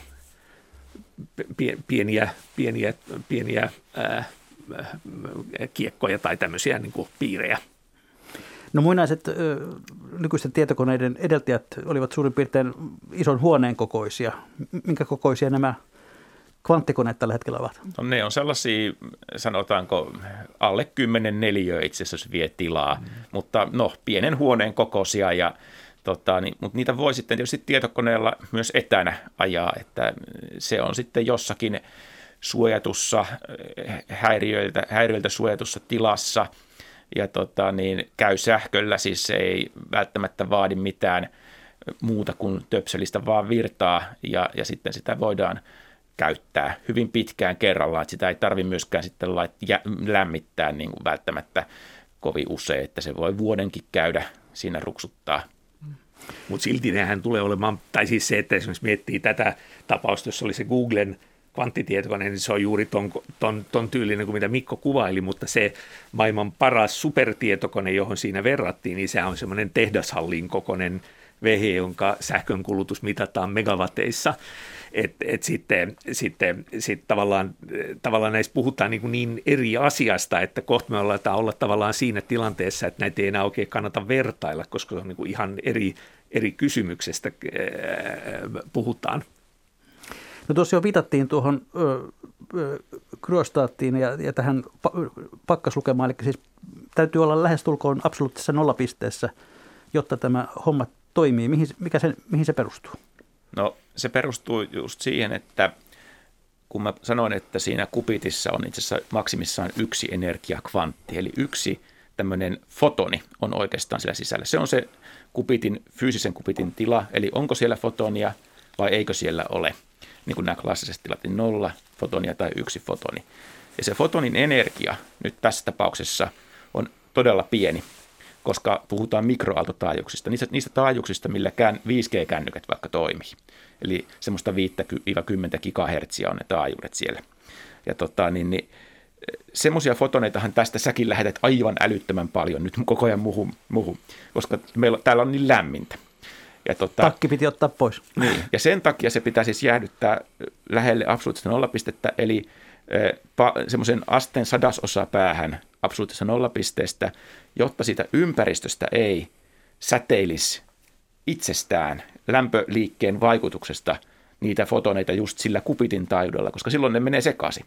pieniä, pieniä, pieniä ää, kiekkoja tai tämmöisiä niin kuin piirejä. No muinaiset nykyisten tietokoneiden edeltäjät olivat suurin piirtein ison huoneen kokoisia. Minkä kokoisia nämä kvanttikoneet tällä hetkellä ovat? No ne on sellaisia, sanotaanko, alle kymmenen neliöä itse asiassa vie tilaa, mm. mutta no pienen huoneen kokoisia, ja, tota, niin, mutta niitä voi sitten tietysti tietokoneella myös etänä ajaa, että se on sitten jossakin suojatussa, häiriöiltä, häiriöiltä suojatussa tilassa ja tota, niin, käy sähköllä, siis ei välttämättä vaadi mitään muuta kuin töpselistä vaan virtaa ja, ja sitten sitä voidaan käyttää hyvin pitkään kerrallaan, että sitä ei tarvitse myöskään sitten lait, jä, lämmittää niin kuin välttämättä kovin usein, että se voi vuodenkin käydä siinä ruksuttaa. Mutta silti nehän tulee olemaan, tai siis se, että esimerkiksi miettii tätä tapausta, jos oli se Googlen kvanttitietokone, niin se on juuri ton, ton, ton tyylinen kuin mitä Mikko kuvaili, mutta se maailman paras supertietokone, johon siinä verrattiin, niin se on semmoinen tehdashallin kokoinen vehe, jonka sähkönkulutus mitataan megawateissa. Että et sitten, sitten, sitten tavallaan, tavallaan näissä puhutaan niin, niin eri asiasta, että kohta me aletaan olla tavallaan siinä tilanteessa, että näitä ei enää oikein kannata vertailla, koska se on niin ihan eri, eri kysymyksestä puhutaan. No tuossa jo viitattiin tuohon kryostaattiin ja, ja tähän pakkaslukemaan, eli siis täytyy olla lähestulkoon absoluuttisessa nollapisteessä, jotta tämä homma toimii. Mihin, mikä se, mihin se perustuu? No se perustuu just siihen, että kun mä sanoin, että siinä kubitissa on itse asiassa maksimissaan yksi energiakvantti, eli yksi tämmöinen fotoni on oikeastaan siellä sisällä. Se on se kubitin, fyysisen kubitin tila, eli onko siellä fotonia vai eikö siellä ole, niin kuin nämä klassiset tilat, niin nolla fotonia tai yksi fotoni. Ja se fotonin energia nyt tässä tapauksessa on todella pieni, koska puhutaan mikroaaltotaajuuksista, niistä, niistä taajuuksista, millä viisi G-kännykät vaikka toimii. Eli semmoista viidestä kymmeneen gigahertsiä on ne taajuudet siellä. Ja tota, niin, niin, semmoisia fotoneitahan tästä säkin lähetät aivan älyttömän paljon nyt koko ajan muuhun, muuhun koska meillä, täällä on niin lämmintä. Ja tota, takki piti ottaa pois. Niin, ja sen takia se pitää siis jäähdyttää lähelle absoluuttista nollapistettä, eli semmoisen asteen sadasosaa päähän absoluuttisesta nollapisteestä, jotta siitä ympäristöstä ei säteilisi itsestään lämpöliikkeen vaikutuksesta niitä fotoneita just sillä kubitin taajuudella, koska silloin ne menee sekaisin.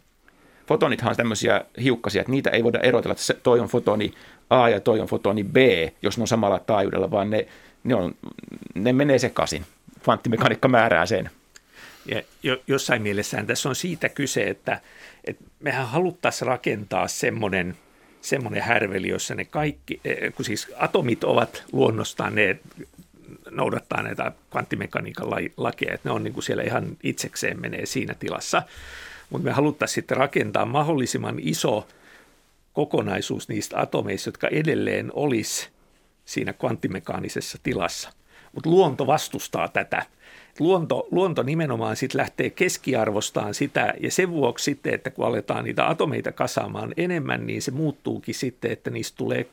Fotonithan on tämmöisiä hiukkasia, että niitä ei voida erotella, että toi on fotoni A ja toi on fotoni B, jos ne on samalla taajuudella, vaan ne, ne, on, ne menee sekaisin. Kvanttimekaniikka määrää sen. Ja jossain mielessään tässä on siitä kyse, että, että mehän haluttaisiin rakentaa semmoinen, semmoinen härveli, jossa ne kaikki, kun siis atomit ovat luonnostaan, ne noudattaa näitä kvanttimekaniikan lakeja, että ne on niin kuin siellä ihan itsekseen menee siinä tilassa, mutta me haluttaisiin sitten rakentaa mahdollisimman iso kokonaisuus niistä atomeista, jotka edelleen olisi siinä kvanttimekaanisessa tilassa, mutta luonto vastustaa tätä. Luonto, luonto nimenomaan sitten lähtee keskiarvostaan sitä, ja sen vuoksi sitten, että kun aletaan niitä atomeita kasaamaan enemmän, niin se muuttuukin sitten, että niistä tulee,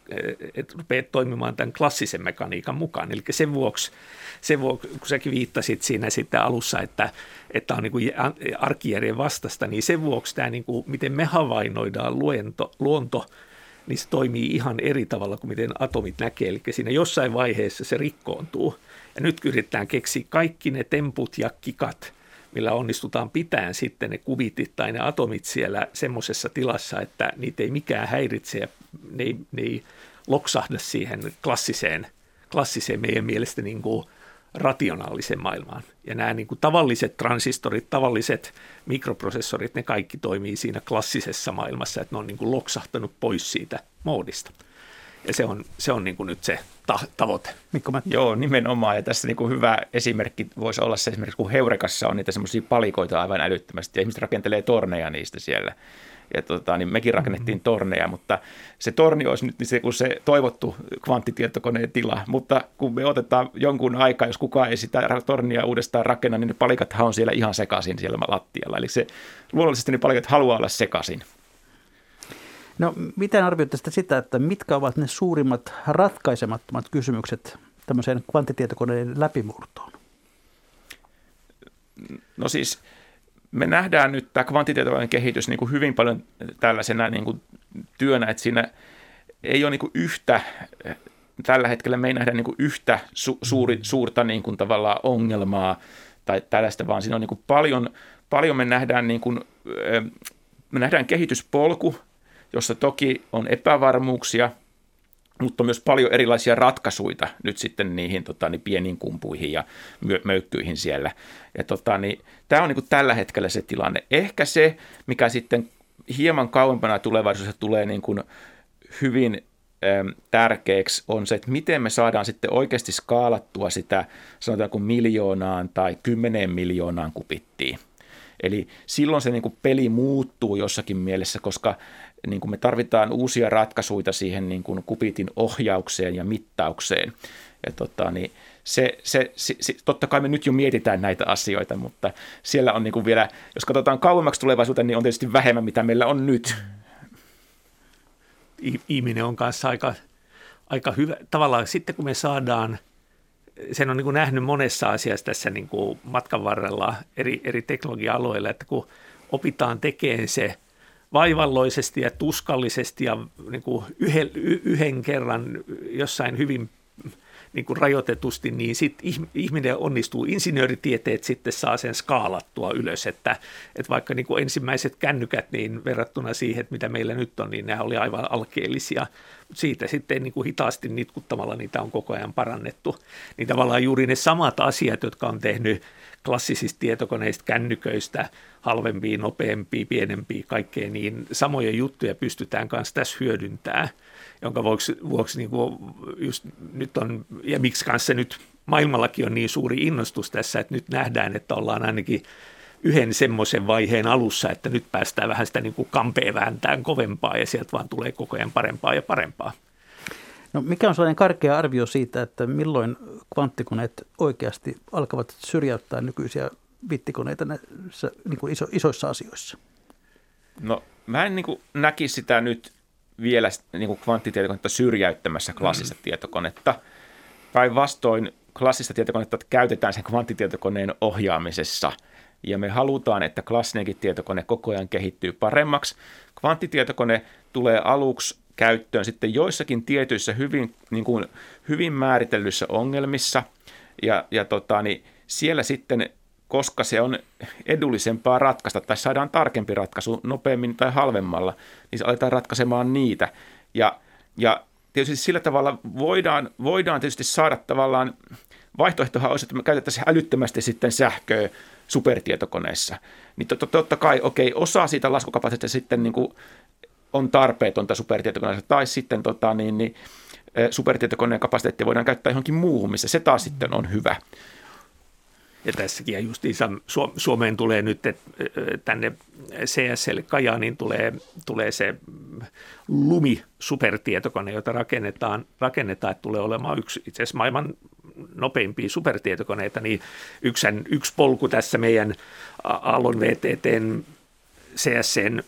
että rupeaa toimimaan tämän klassisen mekaniikan mukaan. Eli sen vuoksi, sen vuoksi kun säkin viittasit siinä sitten alussa, että, että on niin kuin arkijärjen vastasta, niin sen vuoksi tämä, niin kuin, miten me havainnoidaan luonto, luonto, niin se toimii ihan eri tavalla kuin miten atomit näkee. Eli siinä jossain vaiheessa se rikkoontuu. Ja nyt yritetään keksiä kaikki ne temput ja kikat, millä onnistutaan pitämään sitten ne kubitit tai ne atomit siellä semmoisessa tilassa, että niitä ei mikään häiritse ja ne ei, ne ei loksahda siihen klassiseen, klassiseen meidän mielestä niin kuin rationaaliseen maailmaan. Ja nämä niin kuin tavalliset transistorit, tavalliset mikroprosessorit, ne kaikki toimii siinä klassisessa maailmassa, että ne on niin kuin loksahtanut pois siitä moodista. Ja se on, se on niin kuin nyt se ta- tavoite. Mikko Möttönen. Joo, nimenomaan. Ja tässä niin kuin hyvä esimerkki voisi olla se esimerkiksi, kun Heurekassa on niitä semmoisia palikoita aivan älyttömästi, ja ihmiset rakentelee torneja niistä siellä. Ja tota, niin mekin rakennettiin torneja, mutta se torni olisi nyt se, kun se toivottu kvanttitietokoneen tila. Mutta kun me otetaan jonkun aikaa, jos kukaan ei sitä tornia uudestaan rakenna, niin ne palikathan on siellä ihan sekaisin siellä lattialla. Eli se, luonnollisesti ne palikat haluaa olla sekaisin. No, miten arvioitte sitä, että mitkä ovat ne suurimmat ratkaisemattomat kysymykset tämmöiseen kvanttitietokoneen läpimurtoon? No siis... Me nähdään nyt tämä kvanttitietokoneen kehitys niin kuin hyvin paljon tällaisena niin kuin työnä, että siinä ei ole niin kuin yhtä, tällä hetkellä me ei nähdä niin kuin yhtä su- suuri, suurta niin kuin tavallaan ongelmaa tai tällaista, vaan siinä on niin kuin paljon, paljon me nähdään, niin kuin, me nähdään kehityspolku, jossa toki on epävarmuuksia, mutta myös paljon erilaisia ratkaisuja nyt sitten niihin tota, niin pieniin kumpuihin ja möykkyihin siellä. Ja, tota, niin, tämä on niin kuin tällä hetkellä se tilanne. Ehkä se, mikä sitten hieman kauempana tulevaisuudessa tulee niin kuin hyvin äm, tärkeäksi, on se, että miten me saadaan sitten oikeasti skaalattua sitä sanotaanko miljoonaan tai kymmeneen miljoonaan kubittiin. Eli silloin se niin kuin peli muuttuu jossakin mielessä, koska niin kuin me tarvitaan uusia ratkaisuja siihen niin kuin kubitin ohjaukseen ja mittaukseen. Ja tota, niin se, se, se, se, totta kai me nyt jo mietitään näitä asioita, mutta siellä on niin kuin vielä, jos katsotaan kauemmaksi tulevaisuuteen, niin on tietysti vähemmän, mitä meillä on nyt. Ihminen on kanssa aika, aika hyvä. Tavallaan sitten kun me saadaan, sen on niin kuin nähnyt monessa asiassa tässä niin kuin matkan varrella eri, eri teknologia-aloilla, että kun opitaan tekemään se vaivalloisesti ja tuskallisesti ja niin kuin yhden, yhden kerran jossain hyvin niin kuin rajoitetusti, niin sitten ihminen onnistuu. Insinööritieteet sitten saa sen skaalattua ylös, että, että vaikka niin kuin ensimmäiset kännykät niin verrattuna siihen, mitä meillä nyt on, niin nämä oli aivan alkeellisia. Siitä sitten niin kuin hitaasti nitkuttamalla niitä on koko ajan parannettu. Niin tavallaan juuri ne samat asiat, jotka on tehnyt klassisista tietokoneista, kännyköistä, halvempia, nopeampia, pienempiä, kaikkea, niin samoja juttuja pystytään myös tässä hyödyntämään, jonka vuoksi, vuoksi niin kuin just nyt on, ja miksi kanssa nyt maailmallakin on niin suuri innostus tässä, että nyt nähdään, että ollaan ainakin yhden semmoisen vaiheen alussa, että nyt päästään vähän sitä niin kuin kampeen vääntään kovempaa, ja sieltä vaan tulee koko ajan parempaa ja parempaa. No, mikä on sellainen karkea arvio siitä, että milloin kvanttikoneet oikeasti alkavat syrjäyttää nykyisiä bittikoneita näissä niin kuin iso, isoissa asioissa? No, mä en niin kuin näkisi sitä nyt vielä niin kuin kvanttitietokonetta syrjäyttämässä klassista mm. tietokonetta. Päinvastoin klassista tietokonetta käytetään sen kvanttitietokoneen ohjaamisessa. Ja me halutaan, että klassinenkin tietokone koko ajan kehittyy paremmaksi. Kvanttitietokone tulee aluksi käyttöön sitten joissakin tietyissä hyvin, niin kuin, hyvin määritellyissä ongelmissa. Ja, ja tota, niin siellä sitten, koska se on edullisempaa ratkaista tai saadaan tarkempi ratkaisu nopeammin tai halvemmalla, niin se aletaan ratkaisemaan niitä. Ja, ja tietysti sillä tavalla voidaan, voidaan tietysti saada tavallaan, vaihtoehtohan olisi, että me käytettäisiin älyttömästi sitten sähköä supertietokoneessa. Niin tot, tot, totta kai, okei, osa siitä laskukapasiteetista sitten niin kuin on tarpeetonta supertietokoneessa, tai sitten tota, niin, niin, supertietokoneen kapasiteettia voidaan käyttää johonkin muuhun, missä se taas sitten on hyvä. Ja tässäkin, ja justiinsa Suomeen tulee nyt, että tänne C S L Kajaaniin tulee, tulee se Lumi-supertietokone, jota rakennetaan, rakennetaan, että tulee olemaan yksi itse asiassa maailman nopeimpia supertietokoneita, niin yksi, yksi polku tässä meidän Aallon V T T:n C S N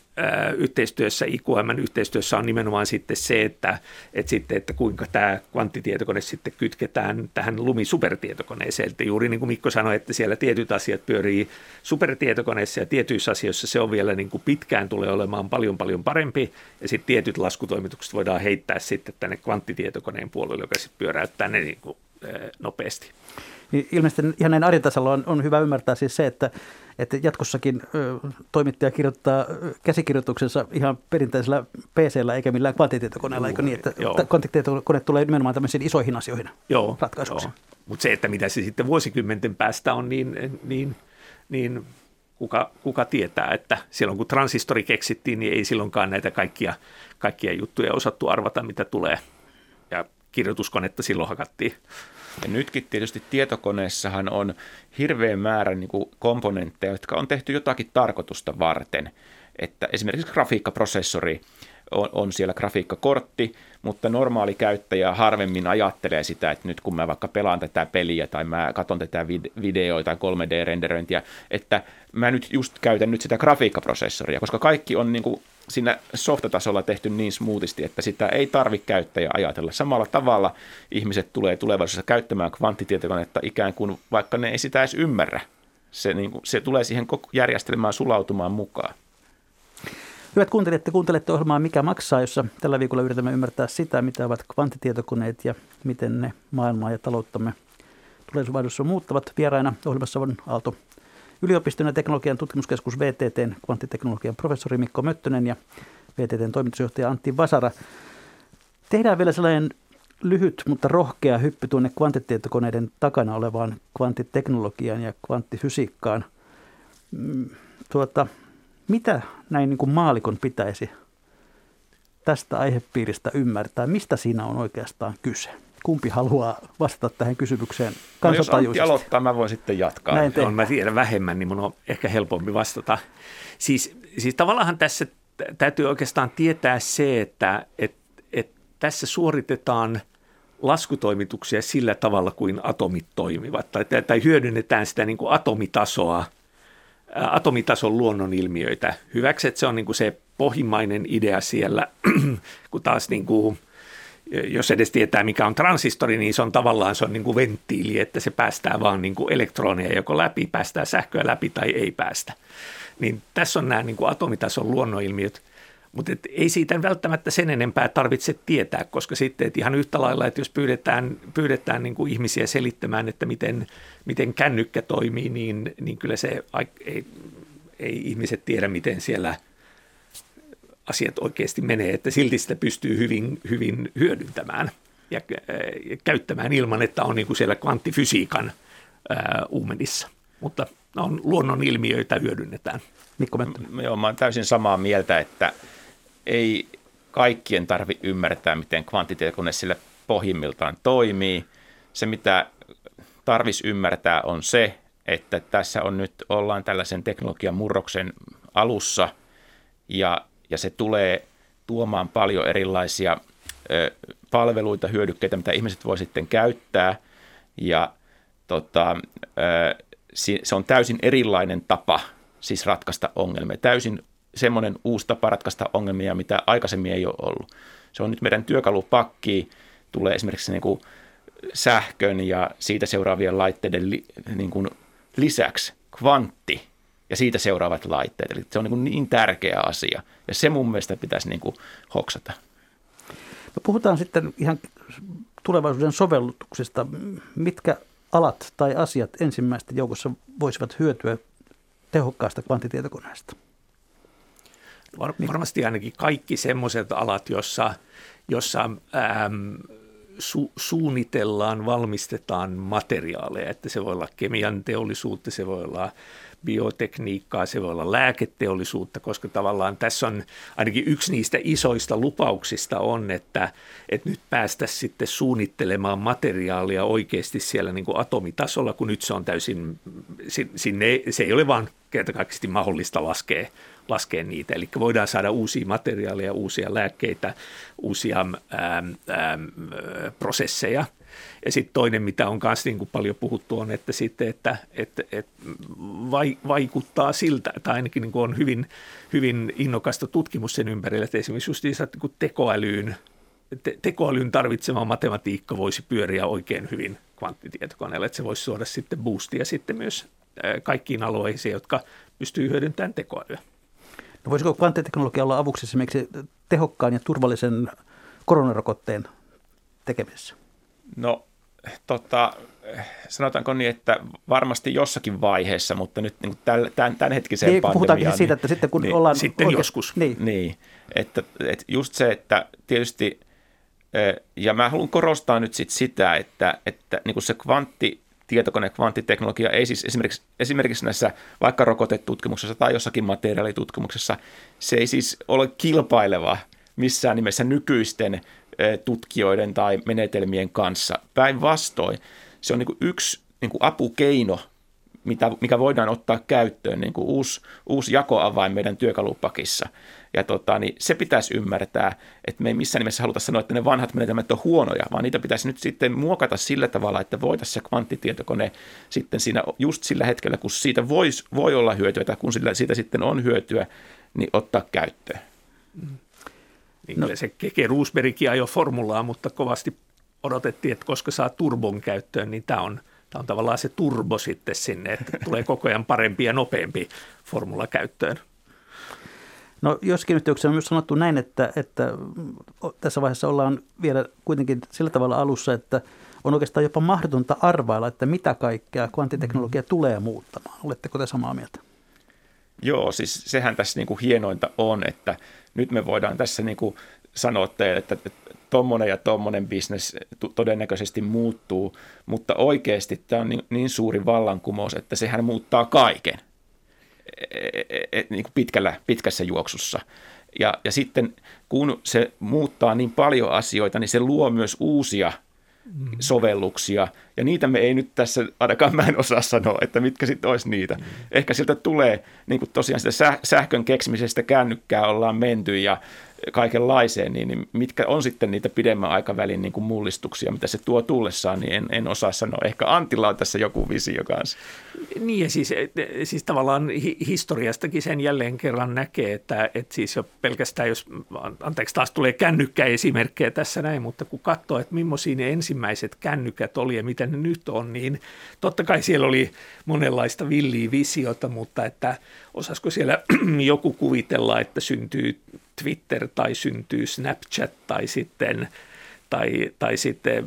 yhteistyössä, I Q M:n yhteistyössä on nimenomaan sitten se, että, että, sitten, että kuinka tämä kvanttitietokone sitten kytketään tähän Lumi-supertietokoneeseen. Että juuri niin kuin Mikko sanoi, että siellä tietyt asiat pyörii supertietokoneessa ja tietyissä asioissa se on vielä niin kuin pitkään tulee olemaan paljon paljon parempi ja sitten tietyt laskutoimitukset voidaan heittää sitten tänne kvanttitietokoneen puolelle, joka sitten pyöräyttää ne niin kuin nopeasti. Niin ilmeisesti ihan näin arjen tasolla on, on hyvä ymmärtää siis se, että, että jatkossakin ö, toimittaja kirjoittaa käsikirjoituksensa ihan perinteisellä P C-llä eikä millään kvanttitietokoneella, eikö niin, että joo. kvanttitietokone tulee nimenomaan tämmöisiin isoihin asioihin joo, ratkaisuksi. Mutta se, että mitä se sitten vuosikymmenten päästä on, niin, niin, niin kuka, kuka tietää, että silloin kun transistori keksittiin, niin ei silloinkaan näitä kaikkia, kaikkia juttuja osattu arvata, mitä tulee. Ja kirjoituskonetta silloin hakattiin. Ja nytkin tietysti tietokoneessahan on hirveä määrä niin kuin komponentteja, jotka on tehty jotakin tarkoitusta varten. Että esimerkiksi grafiikkaprosessori on, on siellä grafiikkakortti, mutta normaali käyttäjä harvemmin ajattelee sitä, että nyt kun mä vaikka pelaan tätä peliä tai mä katson tätä videoa tai kolme D-renderöintiä, että mä nyt just käytän nyt sitä grafiikkaprosessoria, koska kaikki on niin kuin siinä softatasolla tehty niin smoothisti, että sitä ei tarvitse käyttäjä ajatella. Samalla tavalla ihmiset tulee tulevaisuudessa käyttämään kvanttitietokonetta ikään kuin, vaikka ne ei sitä edes ymmärrä. Se, niin kuin, se tulee siihen koko järjestelmään sulautumaan mukaan. Hyvät kuuntelijat, te kuuntelette ohjelmaa Mikä maksaa, jossa tällä viikolla yritämme ymmärtää sitä, mitä ovat kvanttitietokoneet ja miten ne maailmaa ja talouttamme tulevaisuudessa muuttavat. Vieraina ohjelmassa on Aalto-yliopiston ja teknologian tutkimuskeskus V T T:n kvanttiteknologian professori Mikko Möttönen ja V T T:n toimitusjohtaja Antti Vasara. Tehdään vielä sellainen lyhyt, mutta rohkea hyppy tuonne kvanttitietokoneiden takana olevaan kvanttiteknologiaan ja kvanttifysiikkaan. Tuota... Mitä näin niin kuin maalikon pitäisi tästä aihepiiristä ymmärtää? Mistä siinä on oikeastaan kyse? Kumpi haluaa vastata tähän kysymykseen kansatajuisesti? No jos Antti aloittaa, mä voin sitten jatkaa. On, mä tiedän vähemmän, niin mun on ehkä helpompi vastata. Siis, siis tavallaan tässä täytyy oikeastaan tietää se, että et, et tässä suoritetaan laskutoimituksia sillä tavalla, kuin atomit toimivat. Tai, tai hyödynnetään sitä niin kuin atomitasoa. Atomitason luonnonilmiöitä hyväksi, että se on niin kuin se pohjimmainen idea siellä, kun taas niin kuin, jos edes tietää mikä on transistori, niin se on tavallaan se on niin kuin venttiili, että se päästää vaan niin kuin elektroneja joko läpi, päästää sähköä läpi tai ei päästä. Niin tässä on nämä niin kuin atomitason luonnonilmiöt, mutta ei siitä välttämättä sen enempää tarvitse tietää, koska sitten että ihan yhtä lailla, että jos pyydetään, pyydetään niin kuin ihmisiä selittämään, että miten, miten kännykkä toimii, niin, niin kyllä se ei, ei ihmiset tiedä, miten siellä asiat oikeasti menee, että silti sitä pystyy hyvin, hyvin hyödyntämään ja, ja käyttämään ilman, että on niin kuin siellä kvanttifysiikan ää, uumenissa, mutta on luonnonilmiöitä hyödynnetään. Mikko Möttönen. Joo, mä oon täysin samaa mieltä, että ei kaikkien tarvitse ymmärtää, miten kvanttitietokone sillä pohjimmiltaan toimii. Se, mitä tarvitsisi ymmärtää, on se, että tässä on nyt ollaan tällaisen teknologian murroksen alussa, ja, ja se tulee tuomaan paljon erilaisia ö, palveluita, hyödykkeitä, mitä ihmiset voi sitten käyttää, ja tota, ö, se on täysin erilainen tapa siis ratkaista ongelmia, täysin semmoinen uusi tapa ratkaista ongelmia, mitä aikaisemmin ei ole ollut. Se on nyt meidän työkalupakkiin, tulee esimerkiksi niin kuin sähkön ja siitä seuraavien laitteiden li, niin kuin lisäksi kvantti ja siitä seuraavat laitteet. Eli se on niin kuin niin tärkeä asia ja se mun mielestä pitäisi niin kuin hoksata. No puhutaan sitten ihan tulevaisuuden sovellutuksista. Mitkä alat tai asiat ensimmäisten joukossa voisivat hyötyä tehokkaasta kvanttitietokoneesta? Var, varmasti ainakin kaikki semmoiset alat, jossa, jossa äm, su, suunnitellaan, valmistetaan materiaaleja. Että se voi olla kemian teollisuutta, se voi olla biotekniikkaa, se voi olla lääketeollisuutta, koska tavallaan tässä on ainakin yksi niistä isoista lupauksista on, että, että nyt päästäisiin sitten suunnittelemaan materiaalia oikeasti siellä niin kuin atomitasolla, kun nyt se on täysin, sinne, se ei ole vaan kertakaikkisesti mahdollista laskea, laskea niitä. Eli voidaan saada uusia materiaaleja, uusia lääkkeitä, uusia äm, äm, prosesseja. Ja sitten toinen, mitä on myös niin kuin paljon puhuttu, on, että, sitten, että, että, että vaikuttaa siltä, tai ainakin niin kuin on hyvin, hyvin innokasta tutkimus sen ympärillä, että esimerkiksi just niin, että tekoälyyn, te, tekoälyyn tarvitsema matematiikka voisi pyöriä oikein hyvin kvanttitietokoneella, että se voisi suoda sitten boostia sitten myös kaikkiin alueisiin, jotka pystyy hyödyntämään tekoälyä. No voisiko kvanttiteknologia olla avuksi esimerkiksi tehokkaan ja turvallisen koronarokotteen tekemisessä? No tota, sanotaanko niin, että varmasti jossakin vaiheessa, mutta nyt niin tämän, tämänhetkiseen niin, pandemiaan. Puhutaankin niin, siitä, että sitten kun niin, ollaan... Sitten oikein, joskus. Niin. niin että, että just se, että tietysti, ja mä haluan korostaa nyt sit sitä, että, että niin kuin se kvanttitietokone, kvanttiteknologia ei siis esimerkiksi, esimerkiksi näissä vaikka rokotetutkimuksessa tai jossakin materiaalitutkimuksessa, se ei siis ole kilpaileva missään nimessä nykyisten tutkijoiden tai menetelmien kanssa. Päinvastoin se on niin kuin yksi niin kuin apukeino, mitä, mikä voidaan ottaa käyttöön, niin kuin uusi, uusi jakoavain meidän työkalupakissa. Ja tota, niin se pitäisi ymmärtää, että me ei missään nimessä haluta sanoa, että ne vanhat menetelmät on huonoja, vaan niitä pitäisi nyt sitten muokata sillä tavalla, että voitaisiin se kvanttitietokone sitten siinä just sillä hetkellä, kun siitä vois, voi olla hyötyä tai kun sillä, siitä sitten on hyötyä, niin ottaa käyttöön. Niin no. Kyllä se Keke Roosbergkin ajoi formulaa, mutta kovasti odotettiin, että koska saa turbon käyttöön, niin tämä on, tämä on tavallaan se turbo sitten sinne, että tulee koko ajan parempi ja nopeampi formula käyttöön. No joskin yhteyksissä on myös sanottu näin, että, että tässä vaiheessa ollaan vielä kuitenkin sillä tavalla alussa, että on oikeastaan jopa mahdotonta arvailla, että mitä kaikkea kvanttiteknologia tulee muuttamaan. Oletteko te samaa mieltä? Joo, siis sehän tässä niin kuin hienointa on, että nyt me voidaan tässä niin kuin sanoa teille, että tommonen ja tommonen business todennäköisesti muuttuu, mutta oikeasti tämä on niin, niin suuri vallankumous, että sehän muuttaa kaiken niin kuin pitkällä, pitkässä juoksussa. Ja, ja sitten kun se muuttaa niin paljon asioita, niin se luo myös uusia sovelluksia, ja niitä me ei nyt tässä, ainakaan mä en osaa sanoa, että mitkä sitten olisi niitä. Mm. Ehkä sieltä tulee, niin kuin tosiaan sitä sähkön keksimisestä kännykkää ollaan menty ja kaikenlaiseen, niin mitkä on sitten niitä pidemmän aikavälin niin kuin mullistuksia, mitä se tuo tullessaan, niin en, en osaa sanoa. Ehkä Antilla on tässä joku visio kanssa. Niin, ja siis, siis tavallaan historiastakin sen jälleen kerran näkee, että, että siis jo pelkästään, jos, anteeksi taas tulee kännykkä esimerkkejä tässä näin, mutta kun katsoo, että millaisia ne ensimmäiset kännykät oli ja mitä ne nyt on, niin totta kai siellä oli monenlaista villiä visiota, mutta että osasko siellä joku kuvitella, että syntyy Twitter tai syntyy Snapchat tai sitten, tai, tai sitten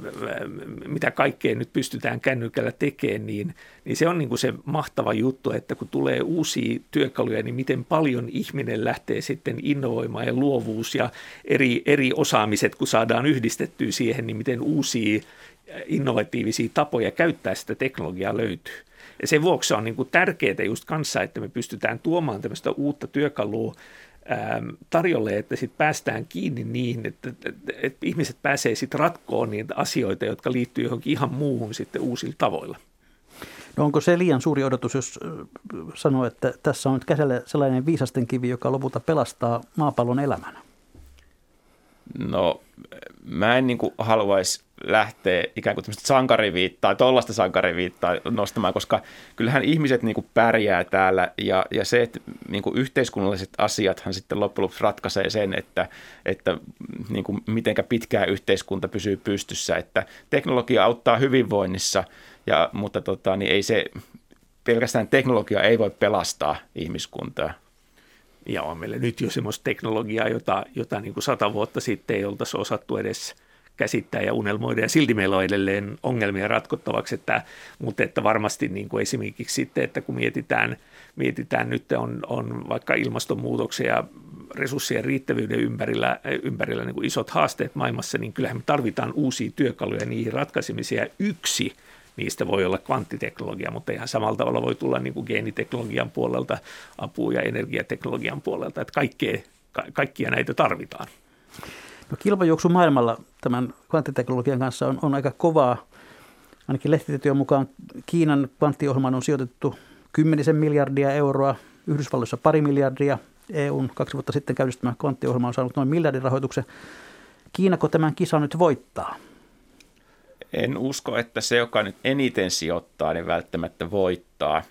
mitä kaikkea nyt pystytään kännykällä tekemään, niin, niin se on niin kuin se mahtava juttu, että kun tulee uusia työkaluja, niin miten paljon ihminen lähtee sitten innovoimaan ja luovuus ja eri, eri osaamiset, kun saadaan yhdistettyä siihen, niin miten uusia innovatiivisia tapoja käyttää sitä teknologiaa löytyy. Ja sen vuoksi on niin kuin tärkeää just kanssa, että me pystytään tuomaan tämmöistä uutta työkalua tarjolle, että sitten päästään kiinni niihin, että, että, että ihmiset pääsee sitten ratkoon niitä asioita, jotka liittyy johonkin ihan muuhun sitten uusilla tavoilla. No onko se liian suuri odotus, jos sanoo, että tässä on nyt käsillä sellainen viisasten kivi, joka lopulta pelastaa maapallon elämän? No mä en niin kuin haluaisi lähteä ikään kuin tämmöistä sankariviittaa, tollaista sankariviittaa nostamaan, koska kyllähän ihmiset niin kuin pärjää täällä ja, ja se, että niin kuin yhteiskunnalliset asiathan sitten loppujen lopuksi ratkaisee sen, että, että niin kuin mitenkä pitkään yhteiskunta pysyy pystyssä, että teknologia auttaa hyvinvoinnissa, ja, mutta tota, niin ei se, pelkästään teknologia ei voi pelastaa ihmiskuntaa. Ja on meillä nyt jo semmoista teknologiaa, jota, jota niin kuin sata vuotta sitten ei oltaisi osattu edes käsittää ja unelmoida, ja silti meillä on edelleen ongelmia ratkottavaksi, että, mutta että varmasti niin kuin esimerkiksi sitten, että kun mietitään, mietitään nyt on, on vaikka ilmastonmuutoksen ja resurssien riittävyyden ympärillä, ympärillä niin kuin isot haasteet maailmassa, niin kyllähän me tarvitaan uusia työkaluja ja niihin ratkaisemisia. Yksi niistä voi olla kvanttiteknologia, mutta ihan samalla tavalla voi tulla niin kuin geeniteknologian puolelta apua ja energiateknologian puolelta, että kaikkea, ka- kaikkia näitä tarvitaan. No kilpajuoksu maailmalla tämän kvanttiteknologian kanssa on, on aika kovaa. Ainakin lehtitietojen mukaan Kiinan kvanttiohjelmaan on sijoitettu kymmenisen miljardia euroa, Yhdysvalloissa pari miljardia, E U:n kaksi vuotta sitten käynnistämä kvanttiohjelma on saanut noin miljardin rahoituksen. Kiinako tämän kisan nyt voittaa? En usko, että se, joka nyt eniten sijoittaa, niin välttämättä voittaa,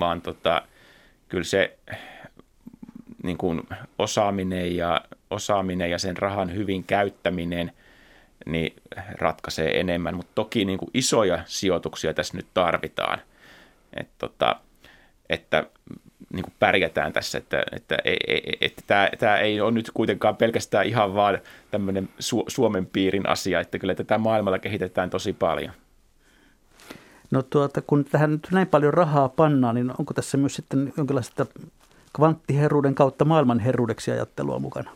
vaan tota, kyllä se niin kuin osaaminen ja, osaaminen ja sen rahan hyvin käyttäminen niin ratkaisee enemmän, mutta toki niin kuin isoja sijoituksia tässä nyt tarvitaan, Et tota, että niin kuin pärjätään tässä, että, että, että, että tämä, tämä ei ole nyt kuitenkaan pelkästään ihan vaan tämmöinen Suomen piirin asia, että kyllä tätä maailmalla kehitetään tosi paljon. No tuota, kun tähän nyt näin paljon rahaa pannaan, niin onko tässä myös sitten jonkinlaista kvanttiherruuden kautta maailmanherruudeksi ajattelua mukana?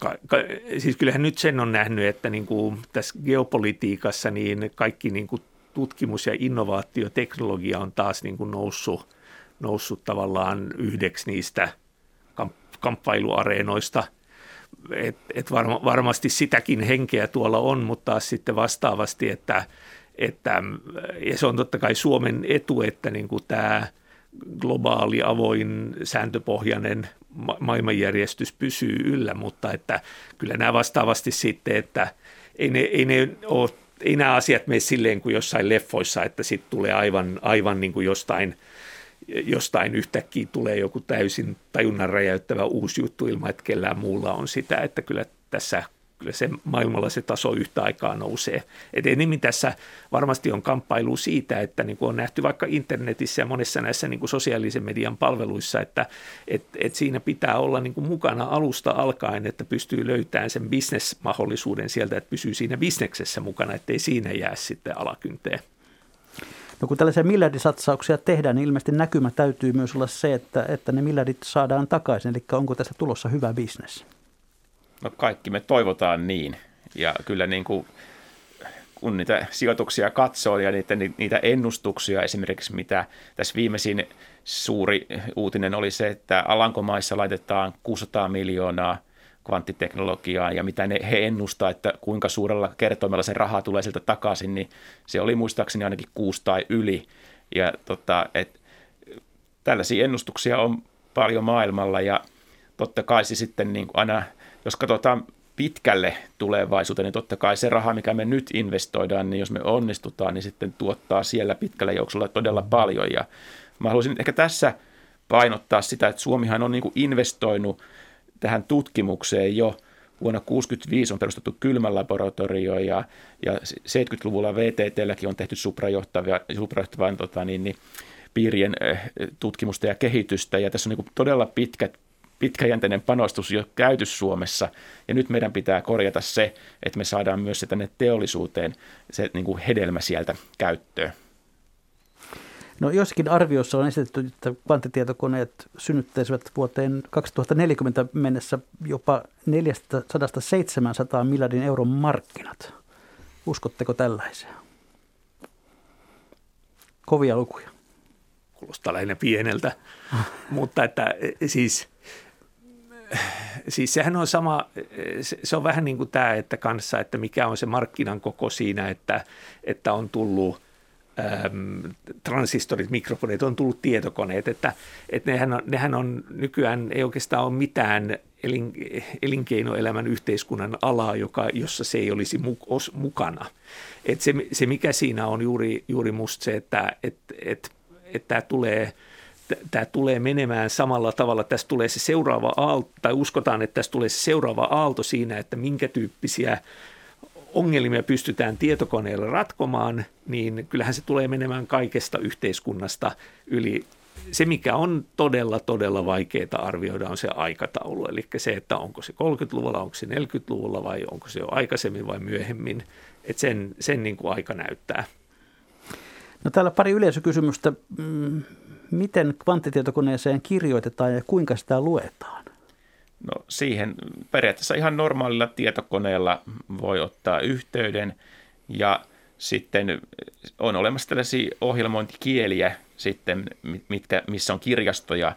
Ka- ka- siis kyllähän nyt sen on nähnyt, että niin kuin tässä geopolitiikassa niin kaikki niin kuin tutkimus- ja innovaatioteknologia on taas niin kuin noussut, noussut tavallaan yhdeksi niistä kamp- kamppailuareenoista. Et, et varma, varmasti sitäkin henkeä tuolla on, mutta taas sitten vastaavasti, että, että ja se on totta kai Suomen etu, että niin kuin tämä globaali, avoin, sääntöpohjainen maailmanjärjestys pysyy yllä, mutta että kyllä nämä vastaavasti sitten, että ei, ne, ei, ne ole, ei nämä asiat mene silleen kuin jossain leffoissa, että sitten tulee aivan, aivan niin kuin jostain, jostain yhtäkkiä tulee joku täysin tajunnan räjäyttävä uusi juttu ilman, että kellään muulla on sitä, että kyllä tässä kyllä se maailmalla se taso yhtä aikaa nousee. Et enemmän tässä varmasti on kamppailu siitä, että niin kuin on nähty vaikka internetissä ja monessa näissä niin kuin sosiaalisen median palveluissa, että et, et siinä pitää olla niin kuin mukana alusta alkaen, että pystyy löytämään sen bisnesmahdollisuuden sieltä, että pysyy siinä bisneksessä mukana, ettei siinä jää sitten alakynteen. No kun tällaisia miljardisatsauksia tehdään, niin ilmeisesti näkymä täytyy myös olla se, että, että ne miljardit saadaan takaisin, eli onko tässä tulossa hyvä bisnes? No kaikki me toivotaan niin, ja kyllä niin kuin, kun niitä sijoituksia katsoo ja niitä, niitä ennustuksia esimerkiksi, mitä tässä viimeisin suuri uutinen oli se, että Alankomaissa laitetaan kuusisataa miljoonaa kvanttiteknologiaan, ja mitä ne, he ennustaa, että kuinka suurella kertoimella se raha tulee sieltä takaisin, niin se oli muistaakseni ainakin kuusi tai yli, ja tota, et, tällaisia ennustuksia on paljon maailmalla, ja totta kai se sitten niin kuin aina, jos katsotaan pitkälle tulevaisuuteen, niin totta kai se raha, mikä me nyt investoidaan, niin jos me onnistutaan, niin sitten tuottaa siellä pitkällä juoksulla todella paljon. Ja mä haluaisin ehkä tässä painottaa sitä, että Suomihan on niin kuin investoinut tähän tutkimukseen jo. Vuonna tuhatyhdeksänsataakuusikymmentäviisi on perustettu kylmälaboratorio ja, ja seitsemänkymmentäluvulla V T T:lläkin on tehty suprajohtavia, suprajohtavia tota, niin, niin, piirien tutkimusta ja kehitystä. Ja tässä on niin kuin todella pitkät pitkäjänteinen panostus jo käyty Suomessa, ja nyt meidän pitää korjata se, että me saadaan myös se tänne teollisuuteen, se niin kuin hedelmä sieltä käyttöön. No joskin arviossa on esitetty, että kvanttitietokoneet synnyttäisivät vuoteen kaksituhattaneljäkymmentä mennessä jopa neljästäsadasta seitsemäänsataan miljardin euron markkinat. Uskotteko tällaiseen? Kovia lukuja. Kuulostaa lähinnä pieneltä, mutta että siis... Siis sehän on sama, se on vähän niin kuin tämä, että kanssa, että mikä on se markkinan koko siinä, että, että on tullut äm, transistorit, mikrofoneet, on tullut tietokoneet, että, että nehän, on, nehän on nykyään, ei oikeastaan ole mitään elin, elinkeinoelämän yhteiskunnan alaa, joka, jossa se ei olisi mukana. Että se, se mikä siinä on juuri, juuri musta se, että et, et, et tämä tulee... Tämä tulee menemään samalla tavalla. Tässä tulee se seuraava aalto, tai uskotaan, että tässä tulee se seuraava aalto siinä, että minkä tyyppisiä ongelmia pystytään tietokoneella ratkomaan, niin kyllähän se tulee menemään kaikesta yhteiskunnasta yli. Se, mikä on todella, todella vaikeaa arvioida, on se aikataulu. Eli se, että onko se kolmekymmentäluvulla, onko se neljäkymmentäluvulla vai onko se jo aikaisemmin vai myöhemmin. Että sen, sen niin kuin aika näyttää. No täällä pari yleisökysymystä. Miten kvanttitietokoneeseen kirjoitetaan ja kuinka sitä luetaan? No siihen periaatteessa ihan normaalilla tietokoneella voi ottaa yhteyden, ja sitten on olemassa tällaisia ohjelmointikieliä sitten, mitkä, missä on kirjastoja,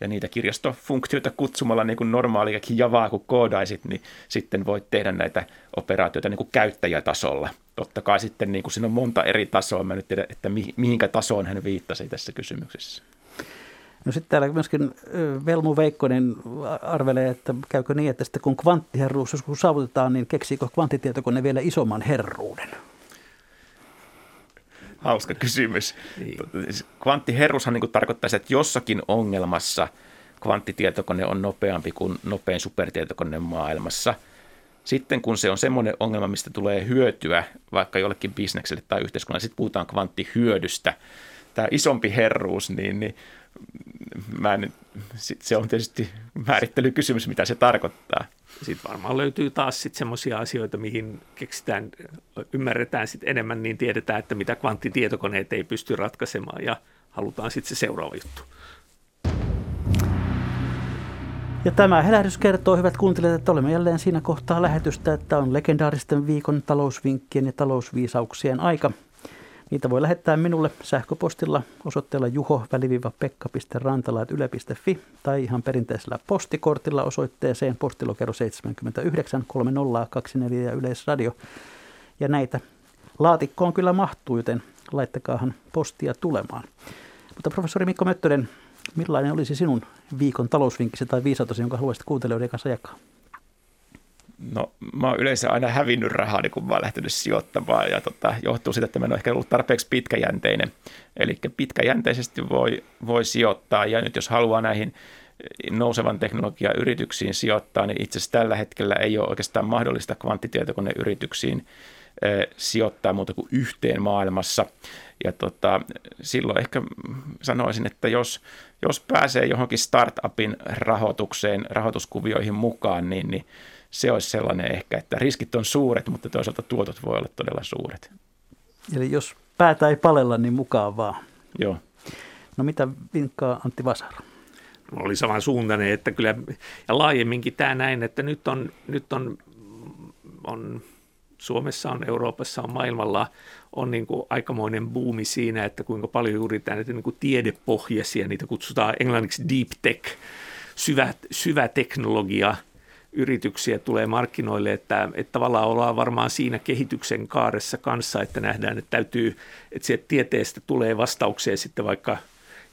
ja niitä kirjastofunktioita kutsumalla niin kuin normaaliakin javaa, kun koodaisit, niin sitten voit tehdä näitä operaatioita niin kuin käyttäjätasolla. Totta kai sitten niin kuin siinä on monta eri tasoa. Mä en nyt tiedä, että mihinkä tasoon hän viittasi tässä kysymyksessä. No sitten täällä myöskin Velmu Veikkonen arvelee, että käykö niin, että sitten kun kvanttiherruus joskus saavutetaan, niin keksiikö kvanttitietokone vielä isomman herruuden? Hauska kysymys. Kvanttiherruushan niin kuin tarkoittaa sitä, että jossakin ongelmassa kvanttitietokone on nopeampi kuin nopein supertietokone maailmassa. Sitten kun se on semmoinen ongelma, mistä tulee hyötyä vaikka jollekin bisnekselle tai yhteiskunnalle, sitten puhutaan kvanttihyödystä. Tämä isompi herruus, niin, niin mä en, sit se on tietysti määrittelykysymys, mitä se tarkoittaa. Sitten varmaan löytyy taas sitten semmoisia asioita, mihin keksitään, ymmärretään sitten enemmän, niin tiedetään, että mitä kvanttitietokoneet ei pysty ratkaisemaan ja halutaan sitten se seuraava juttu. Ja tämä helähdys kertoo, hyvät kuuntelijat, että olemme jälleen siinä kohtaa lähetystä, että on legendaaristen viikon talousvinkkien ja talousviisauksien aika. Niitä voi lähettää minulle sähköpostilla osoitteella juho pekka rantala yle piste fi tai ihan perinteisellä postikortilla osoitteeseen postilokero seitsemän yhdeksän kolme nolla kaksi neljä ja Yleisradio. Ja näitä laatikkoon kyllä mahtuu, joten laittakaahan postia tulemaan. Mutta professori Mikko Möttönen, millainen olisi sinun viikon talousvinkkisi tai viisautesi, jonka haluaisit kuuntelijoiden kanssa jakaa? No, mä oon yleensä aina hävinnyt rahaa, kun mä oon lähtenyt sijoittamaan, ja tota, johtuu siitä, että mä en ole ehkä ollut tarpeeksi pitkäjänteinen. Eli pitkäjänteisesti voi, voi sijoittaa, ja nyt jos haluaa näihin nousevan teknologian yrityksiin sijoittaa, niin itse asiassa tällä hetkellä ei ole oikeastaan mahdollista kvanttitietokoneyrityksiin sijoittaa muuta kuin yhteen maailmassa. Ja tota, silloin ehkä sanoisin, että jos, jos pääsee johonkin startupin rahoitukseen, rahoituskuvioihin mukaan, niin, niin se olisi sellainen ehkä, että riskit on suuret, mutta toisaalta tuotot voi olla todella suuret. Eli jos päätä ei palella, niin mukaan vaan. Joo. No mitä vinkkaa Antti Vasara? No, oli samansuuntainen, että kyllä ja laajemminkin tämä näin, että nyt on, nyt on, on Suomessa on, Euroopassa on, maailmalla on niin kuin aikamoinen buumi siinä, että kuinka paljon yritetään näitä niin kuin tiedepohjaisia, niitä kutsutaan englanniksi deep tech, syvä, syvä teknologia yrityksiä tulee markkinoille, että, että tavallaan ollaan varmaan siinä kehityksen kaaressa kanssa, että nähdään, että täytyy, että sieltä tieteestä tulee vastauksia sitten vaikka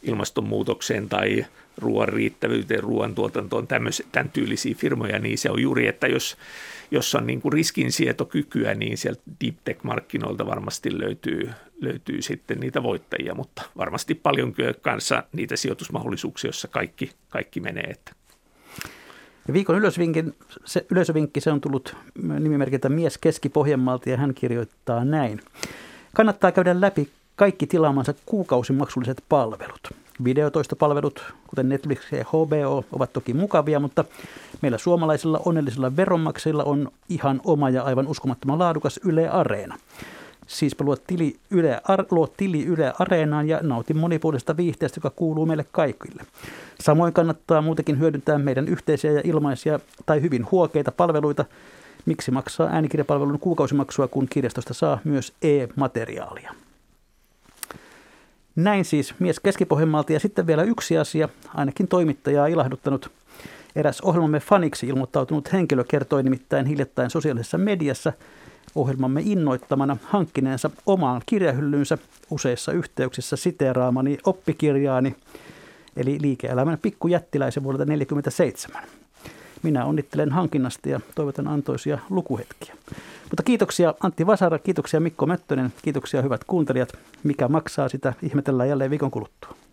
ilmastonmuutokseen tai ruoan riittävyyteen, ruoantuotantoon, tämän tyylisiä firmoja, niin se on juuri, että jos, jos on niin kuin riskinsietokykyä, niin sieltä deep tech-markkinoilta varmasti löytyy, löytyy sitten niitä voittajia, mutta varmasti paljon kanssa niitä sijoitusmahdollisuuksia, joissa kaikki, kaikki menee, että ja viikon se, yleisövinkki, se on tullut nimimerkiltä Mies Keski-Pohjanmaalta ja hän kirjoittaa näin. Kannattaa käydä läpi kaikki tilaamansa kuukausimaksulliset palvelut. Videotoistopalvelut, kuten Netflix ja H B O, ovat toki mukavia, mutta meillä suomalaisilla onnellisilla veronmaksajilla on ihan oma ja aivan uskomattoman laadukas Yle Areena. Siispä luo tili Yle, luo tili Yle Areenaan ja nauti monipuolisesta viihteestä, joka kuuluu meille kaikille. Samoin kannattaa muutenkin hyödyntää meidän yhteisiä ja ilmaisia tai hyvin huokeita palveluita. Miksi maksaa äänikirjapalvelun kuukausimaksua, kun kirjastosta saa myös e-materiaalia? Näin siis Mies Keski-Pohjanmaalta ja sitten vielä yksi asia, ainakin toimittajaa ilahduttanut. Eräs ohjelmamme faniksi ilmoittautunut henkilö kertoi nimittäin hiljattain sosiaalisessa mediassa ohjelmamme innoittamana hankkineensa omaan kirjahyllyynsä useissa yhteyksissä siteeraamani oppikirjaani, eli Liike-elämän pikkujättiläisen vuodelta tuhatyhdeksänsataaneljäkymmentäseitsemän. Minä onnittelen hankinnasta ja toivotan antoisia lukuhetkiä. Mutta kiitoksia Antti Vasara, kiitoksia Mikko Möttönen, kiitoksia hyvät kuuntelijat. Mikä maksaa, sitä ihmetellään jälleen viikon kuluttua.